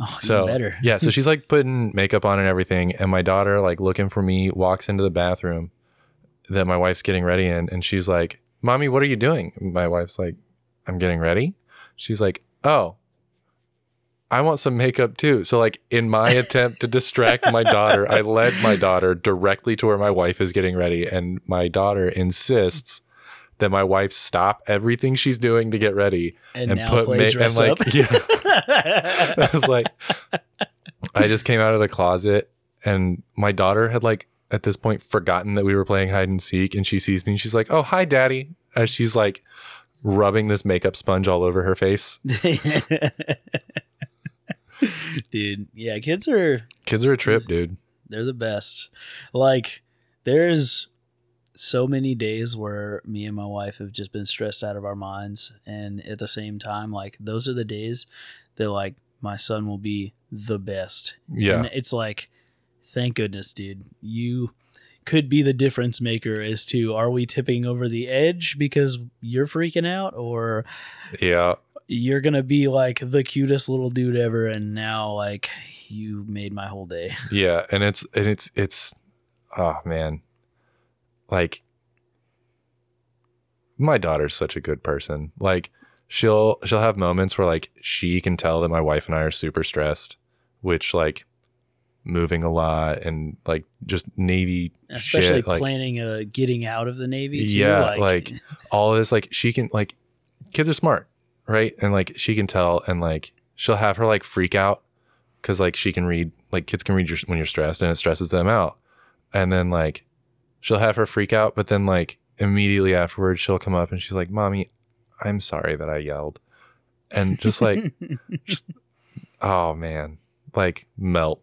Oh, so even better. Yeah, so she's like putting makeup on and everything, and my daughter like looking for me walks into the bathroom that my wife's getting ready in, and she's like, "Mommy, what are you doing?" My wife's like, "I'm getting ready." She's like, "Oh, I want some makeup too." So like in my attempt to distract my daughter, I led my daughter directly to where my wife is getting ready, and my daughter insists that my wife stop everything she's doing to get ready and put makeup and like up. Yeah. I was like, I just came out of the closet, and my daughter had like at this point forgotten that we were playing hide and seek, and she sees me and she's like, "Oh, hi, Daddy," as she's like rubbing this makeup sponge all over her face. Dude, yeah, kids are a trip, dude. They're the best. Like, there's so many days where me and my wife have just been stressed out of our minds, and at the same time, like, those are the days that like my son will be the best. Yeah. And it's like, thank goodness, dude, you could be the difference maker as to, are we tipping over the edge because you're freaking out, or you're going to be like the cutest little dude ever, and now like you made my whole day. Yeah. And it's oh man, like my daughter's such a good person. Like she'll have moments where like she can tell that my wife and I are super stressed, which like moving a lot and like just Navy, especially shit, like planning getting out of the Navy too. Yeah, like all this, like she can, like, kids are smart, right? And like she can tell, and like she'll have her like freak out because like she can read, like kids can read when you're stressed, and it stresses them out. And then like she'll have her freak out, but then like immediately afterwards she'll come up and she's like, "Mommy, I'm sorry that I yelled." And just like, oh man, like melt.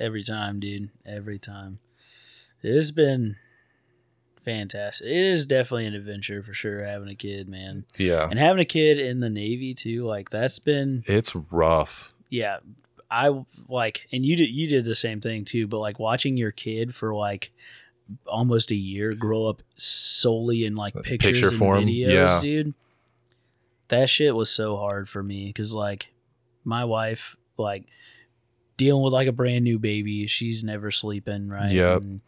Every time, dude. Every time. It has been fantastic. It is definitely an adventure for sure, having a kid, man. Yeah. And having a kid in the Navy too, like that's been... It's rough. Yeah. I like, and you did the same thing too, but like watching your kid for like almost a year grow up solely in like picture and form. Videos, dude. That shit was so hard for me because like my wife, like dealing with like a brand new baby, she's never sleeping, right? Yep. And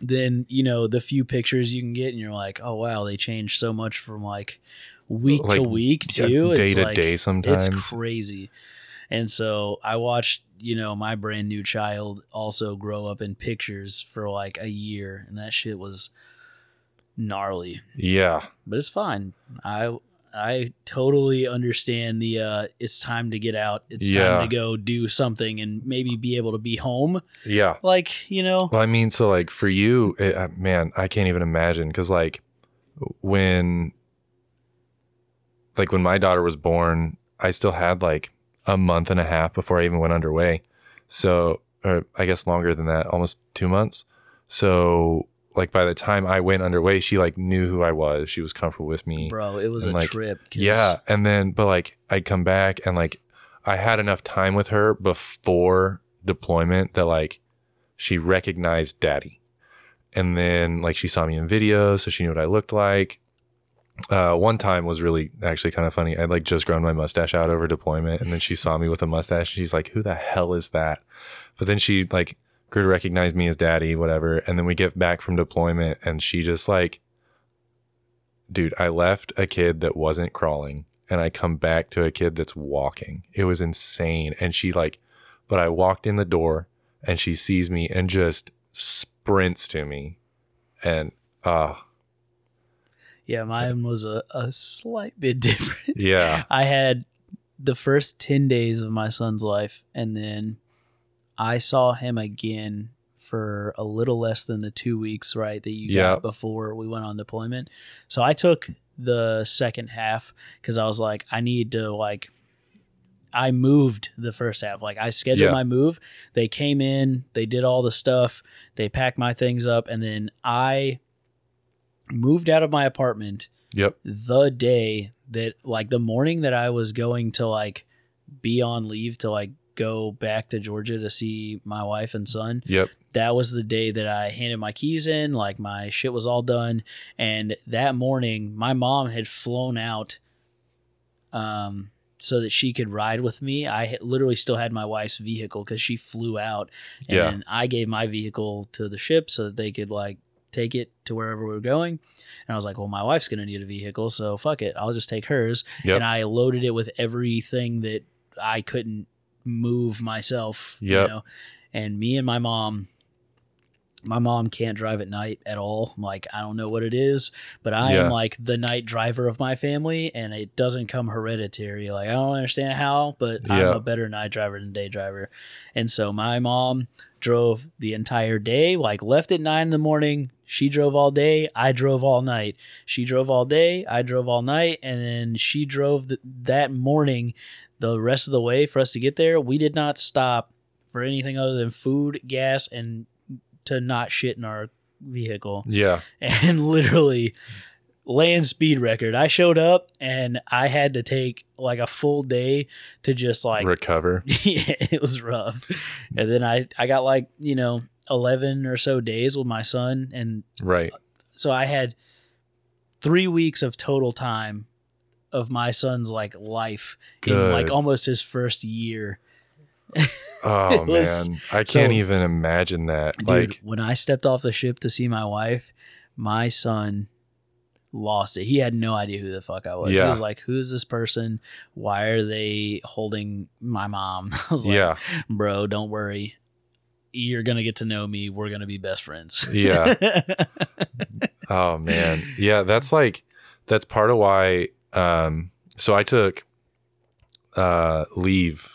then, you know, the few pictures you can get and you're like, oh wow, they changed so much from like week to week too. Yeah, day to like, day sometimes. It's crazy. And so I watched, you know, my brand new child also grow up in pictures for like a year, and that shit was gnarly. Yeah. But it's fine. I totally understand the it's time to get out. It's time to go do something and maybe be able to be home. Yeah. Like, you know. Well, I mean, so like for you, man, I can't even imagine, because like when my daughter was born, I still had like a month and a half before I even went underway. So, or I guess longer than that, almost 2 months. So like by the time I went underway, she like knew who I was. She was comfortable with me. Bro, it was a trip. Yeah. And then, but like I'd come back and like I had enough time with her before deployment that like she recognized Daddy. And then like she saw me in video, so she knew what I looked like. One time was really actually kind of funny. I'd like just grown my mustache out over deployment, and then she saw me with a mustache. She's like, "Who the hell is that?" But then she like grew to recognize me as Daddy, whatever. And then we get back from deployment, and she just like, dude, I left a kid that wasn't crawling, and I come back to a kid that's walking. It was insane. And she like, but I walked in the door and she sees me and just sprints to me. And, yeah, mine was a slight bit different. Yeah. I had the first 10 days of my son's life, and then I saw him again for a little less than the 2 weeks, right, that you got before we went on deployment. So I took the second half because I was like, I need to, like, I moved the first half. Like, I scheduled my move. They came in, they did all the stuff, they packed my things up, and then I moved out of my apartment the day that, like, the morning that I was going to, like, be on leave to, like, go back to Georgia to see my wife and son. That was the day that I handed my keys in, like, my shit was all done. And that morning my mom had flown out so that she could ride with me. I literally still had my wife's vehicle because she flew out, and I gave my vehicle to the ship so that they could, like, take it to wherever we were going. And I was like, well, my wife's going to need a vehicle, so fuck it, I'll just take hers. And I loaded it with everything that I couldn't move myself, you know. And me and my mom can't drive at night at all. I'm like, I don't know what it is, but I am, like, the night driver of my family, and it doesn't come hereditary. Like, I don't understand how, but I'm a better night driver than day driver. And so my mom drove the entire day, like, left at 9 in the morning. She drove all day. I drove all night. She drove all day. I drove all night. And then she drove that morning the rest of the way for us to get there. We did not stop for anything other than food, gas, and to not shit in our vehicle. And literally land speed record. I showed up and I had to take, like, a full day to just, like, recover. It was rough. And then I got, like, you know, 11 or so days with my son. And so I had 3 weeks of total time of my son's, like, life in, like, almost his first year. Oh, man, I can't even imagine that. Dude, like, when I stepped off the ship to see my wife, my son lost it. He had no idea who the fuck I was. He was like, who's this person? Why are they holding my mom? I was like, bro, don't worry. You're going to get to know me. We're going to be best friends. Oh, man. Yeah. That's, like, that's part of why. So I took leave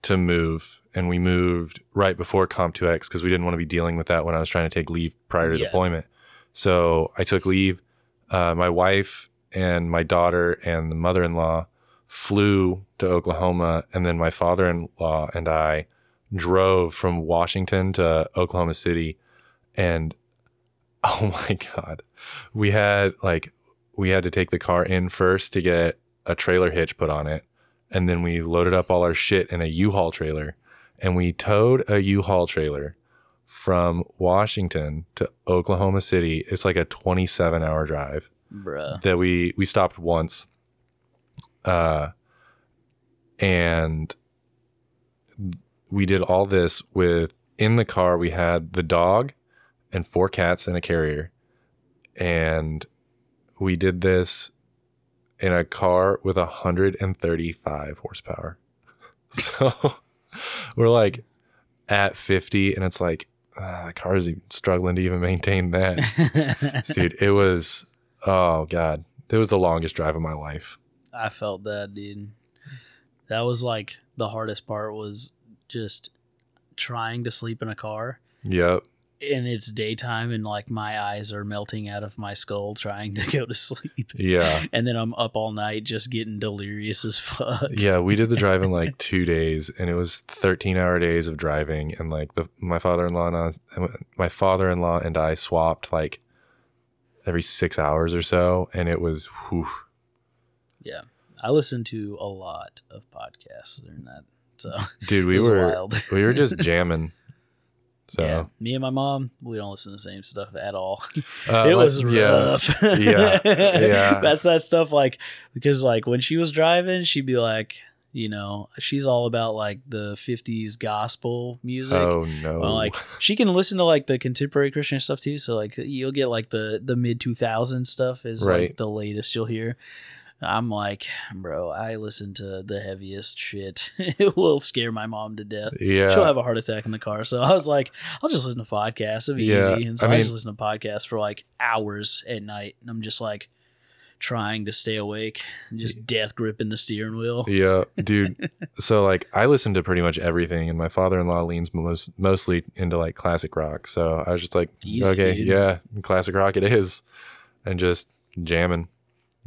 to move, and we moved right before Comp2X because we didn't want to be dealing with that when I was trying to take leave prior to deployment. So I took leave. My wife and my daughter and the mother-in-law flew to Oklahoma, and then my father-in-law and I drove from Washington to Oklahoma City. And oh my God, we had to take the car in first to get a trailer hitch put on it. And then we loaded up all our shit in a U-Haul trailer, and we towed a U-Haul trailer from Washington to Oklahoma City. It's like a 27-hour drive. Bruh. That we stopped once. And we did all this in the car. We had the dog and 4 cats and a carrier. And we did this in a car with 135 horsepower. So we're, like, at 50, and it's like, the car is struggling to even maintain that. Dude, it was, oh God, it was the longest drive of my life. I felt that, dude. That was, like, the hardest part was just trying to sleep in a car. Yep. And it's daytime, and, like, my eyes are melting out of my skull trying to go to sleep. Yeah. And then I'm up all night just getting delirious as fuck. Yeah, we did the drive in, like, 2 days, and it was 13-hour days of driving. And, like, my father-in-law and I swapped, like, every 6 hours or so, and it was, whew. Yeah. I listened to a lot of podcasts during that. So, dude, we were wild. We were just jamming. So yeah, me and my mom, we don't listen to the same stuff at all. It was rough. Yeah. That's that stuff, like, because, like, when she was driving, she'd be like, you know, she's all about, like, the 50s gospel music. Oh no. Well, like, she can listen to, like, the contemporary Christian stuff too. So, like, you'll get, like, the mid 2000 stuff is like the latest you'll hear. I'm like, bro, I listen to the heaviest shit. It will scare my mom to death. Yeah. She'll have a heart attack in the car. So I was like, I'll just listen to podcasts. It'll be easy. And so I just listen to podcasts for, like, hours at night. And I'm just like, trying to stay awake and just death gripping the steering wheel. Yeah, dude. So like I listen to pretty much everything, and my father-in-law leans mostly into like classic rock. So I was just like, easy, okay, dude. Yeah, classic rock it is, and just jamming.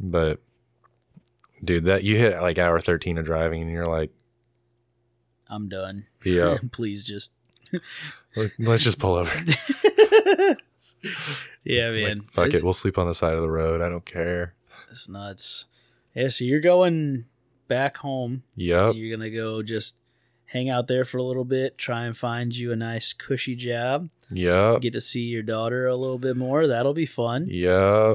But dude, that you hit like hour 13 of driving and you're like, I'm done. Yeah. Please just let's just pull over. Yeah, man. Like, fuck it. We'll sleep on the side of the road. I don't care. That's nuts. Yeah, so you're going back home. Yep. You're going to go just hang out there for a little bit, try and find you a nice cushy job. Yeah. Get to see your daughter a little bit more. That'll be fun. Yeah.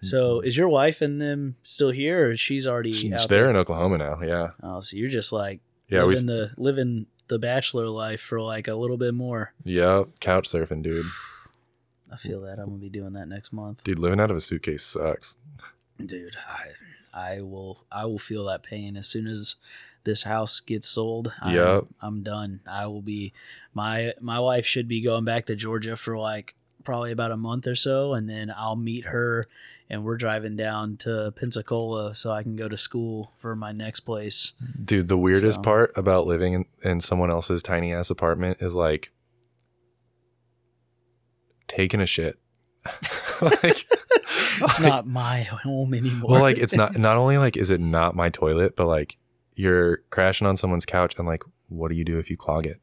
So is your wife and them still here, or she's already out there? They're in Oklahoma now, yeah. Oh, so you're just like living the bachelor life for like a little bit more. Yeah, couch surfing, dude. I feel that. I'm going to be doing that next month. Dude, living out of a suitcase sucks. Dude, I will feel that pain as soon as this house gets sold. Yep. I'm done. I will be my wife should be going back to Georgia for like probably about a month or so, and then I'll meet her and we're driving down to Pensacola so I can go to school for my next place. Dude, the weirdest part about living in someone else's tiny ass apartment is like taking a shit. Like, it's not my home anymore. Well, like it's not only like is it not my toilet, but like you're crashing on someone's couch and like, what do you do if you clog it?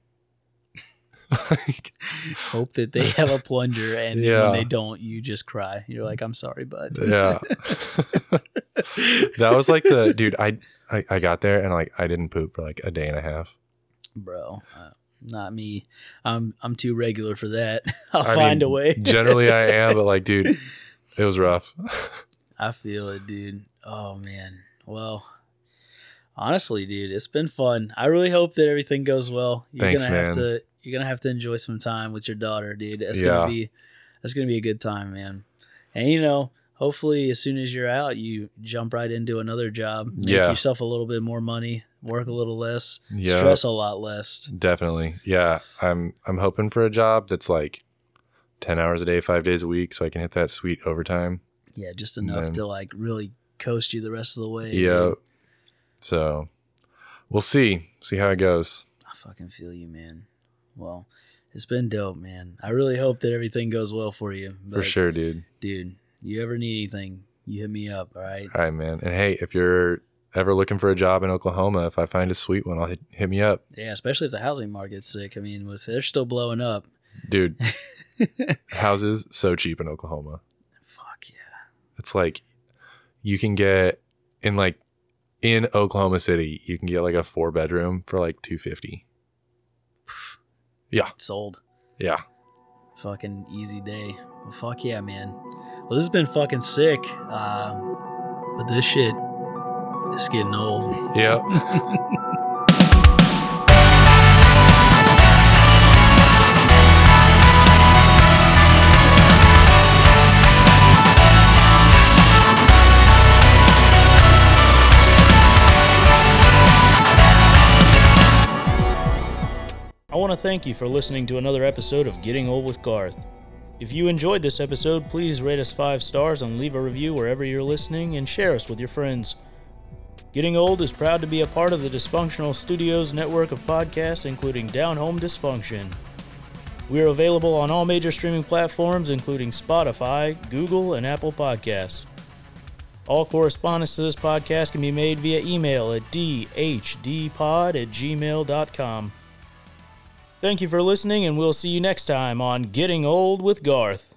Like, hope that they have a plunger, and when they don't, you just cry. You're like, I'm sorry, bud. Yeah. That was like the dude, I got there and like I didn't poop for like a day and a half. Bro, not me. I'm too regular for that. I'll find a way. Generally I am, but like, dude, it was rough. I feel it, dude. Oh man. Well, honestly, dude, it's been fun. I really hope that everything goes well. You're gonna have to enjoy some time with your daughter, dude. That's gonna be a good time, man. And you know, hopefully, as soon as you're out, you jump right into another job, make yourself a little bit more money, work a little less, stress a lot less. Definitely, yeah. I'm hoping for a job that's like 10 hours a day, 5 days a week, so I can hit that sweet overtime. Yeah, just enough to like really coast you the rest of the way. Yeah. Man. So, we'll see how it goes. I fucking feel you, man. Well, it's been dope, man. I really hope that everything goes well for you. For sure, dude. Dude, you ever need anything, you hit me up, all right? All right, man. And hey, if you're ever looking for a job in Oklahoma, if I find a sweet one, hit me up. Yeah, especially if the housing market's sick. I mean, if they're still blowing up. Dude, houses so cheap in Oklahoma. Fuck yeah. It's like you can get in Oklahoma City, you can get like a 4-bedroom for like $250. Yeah. Sold. Yeah. Fucking easy day. Well, fuck yeah, man. Well, this has been fucking sick. But this shit is getting old. Yep. I want to thank you for listening to another episode of Getting Old with Garth. If you enjoyed this episode, please rate us 5 stars and leave a review wherever you're listening, and share us with your friends. Getting Old is proud to be a part of the Dysfunctional Studios network of podcasts, including Down Home Dysfunction. We are available on all major streaming platforms, including Spotify, Google, and Apple Podcasts. All correspondence to this podcast can be made via email at dhdpod@gmail.com. Thank you for listening, and we'll see you next time on Getting Old with Garth.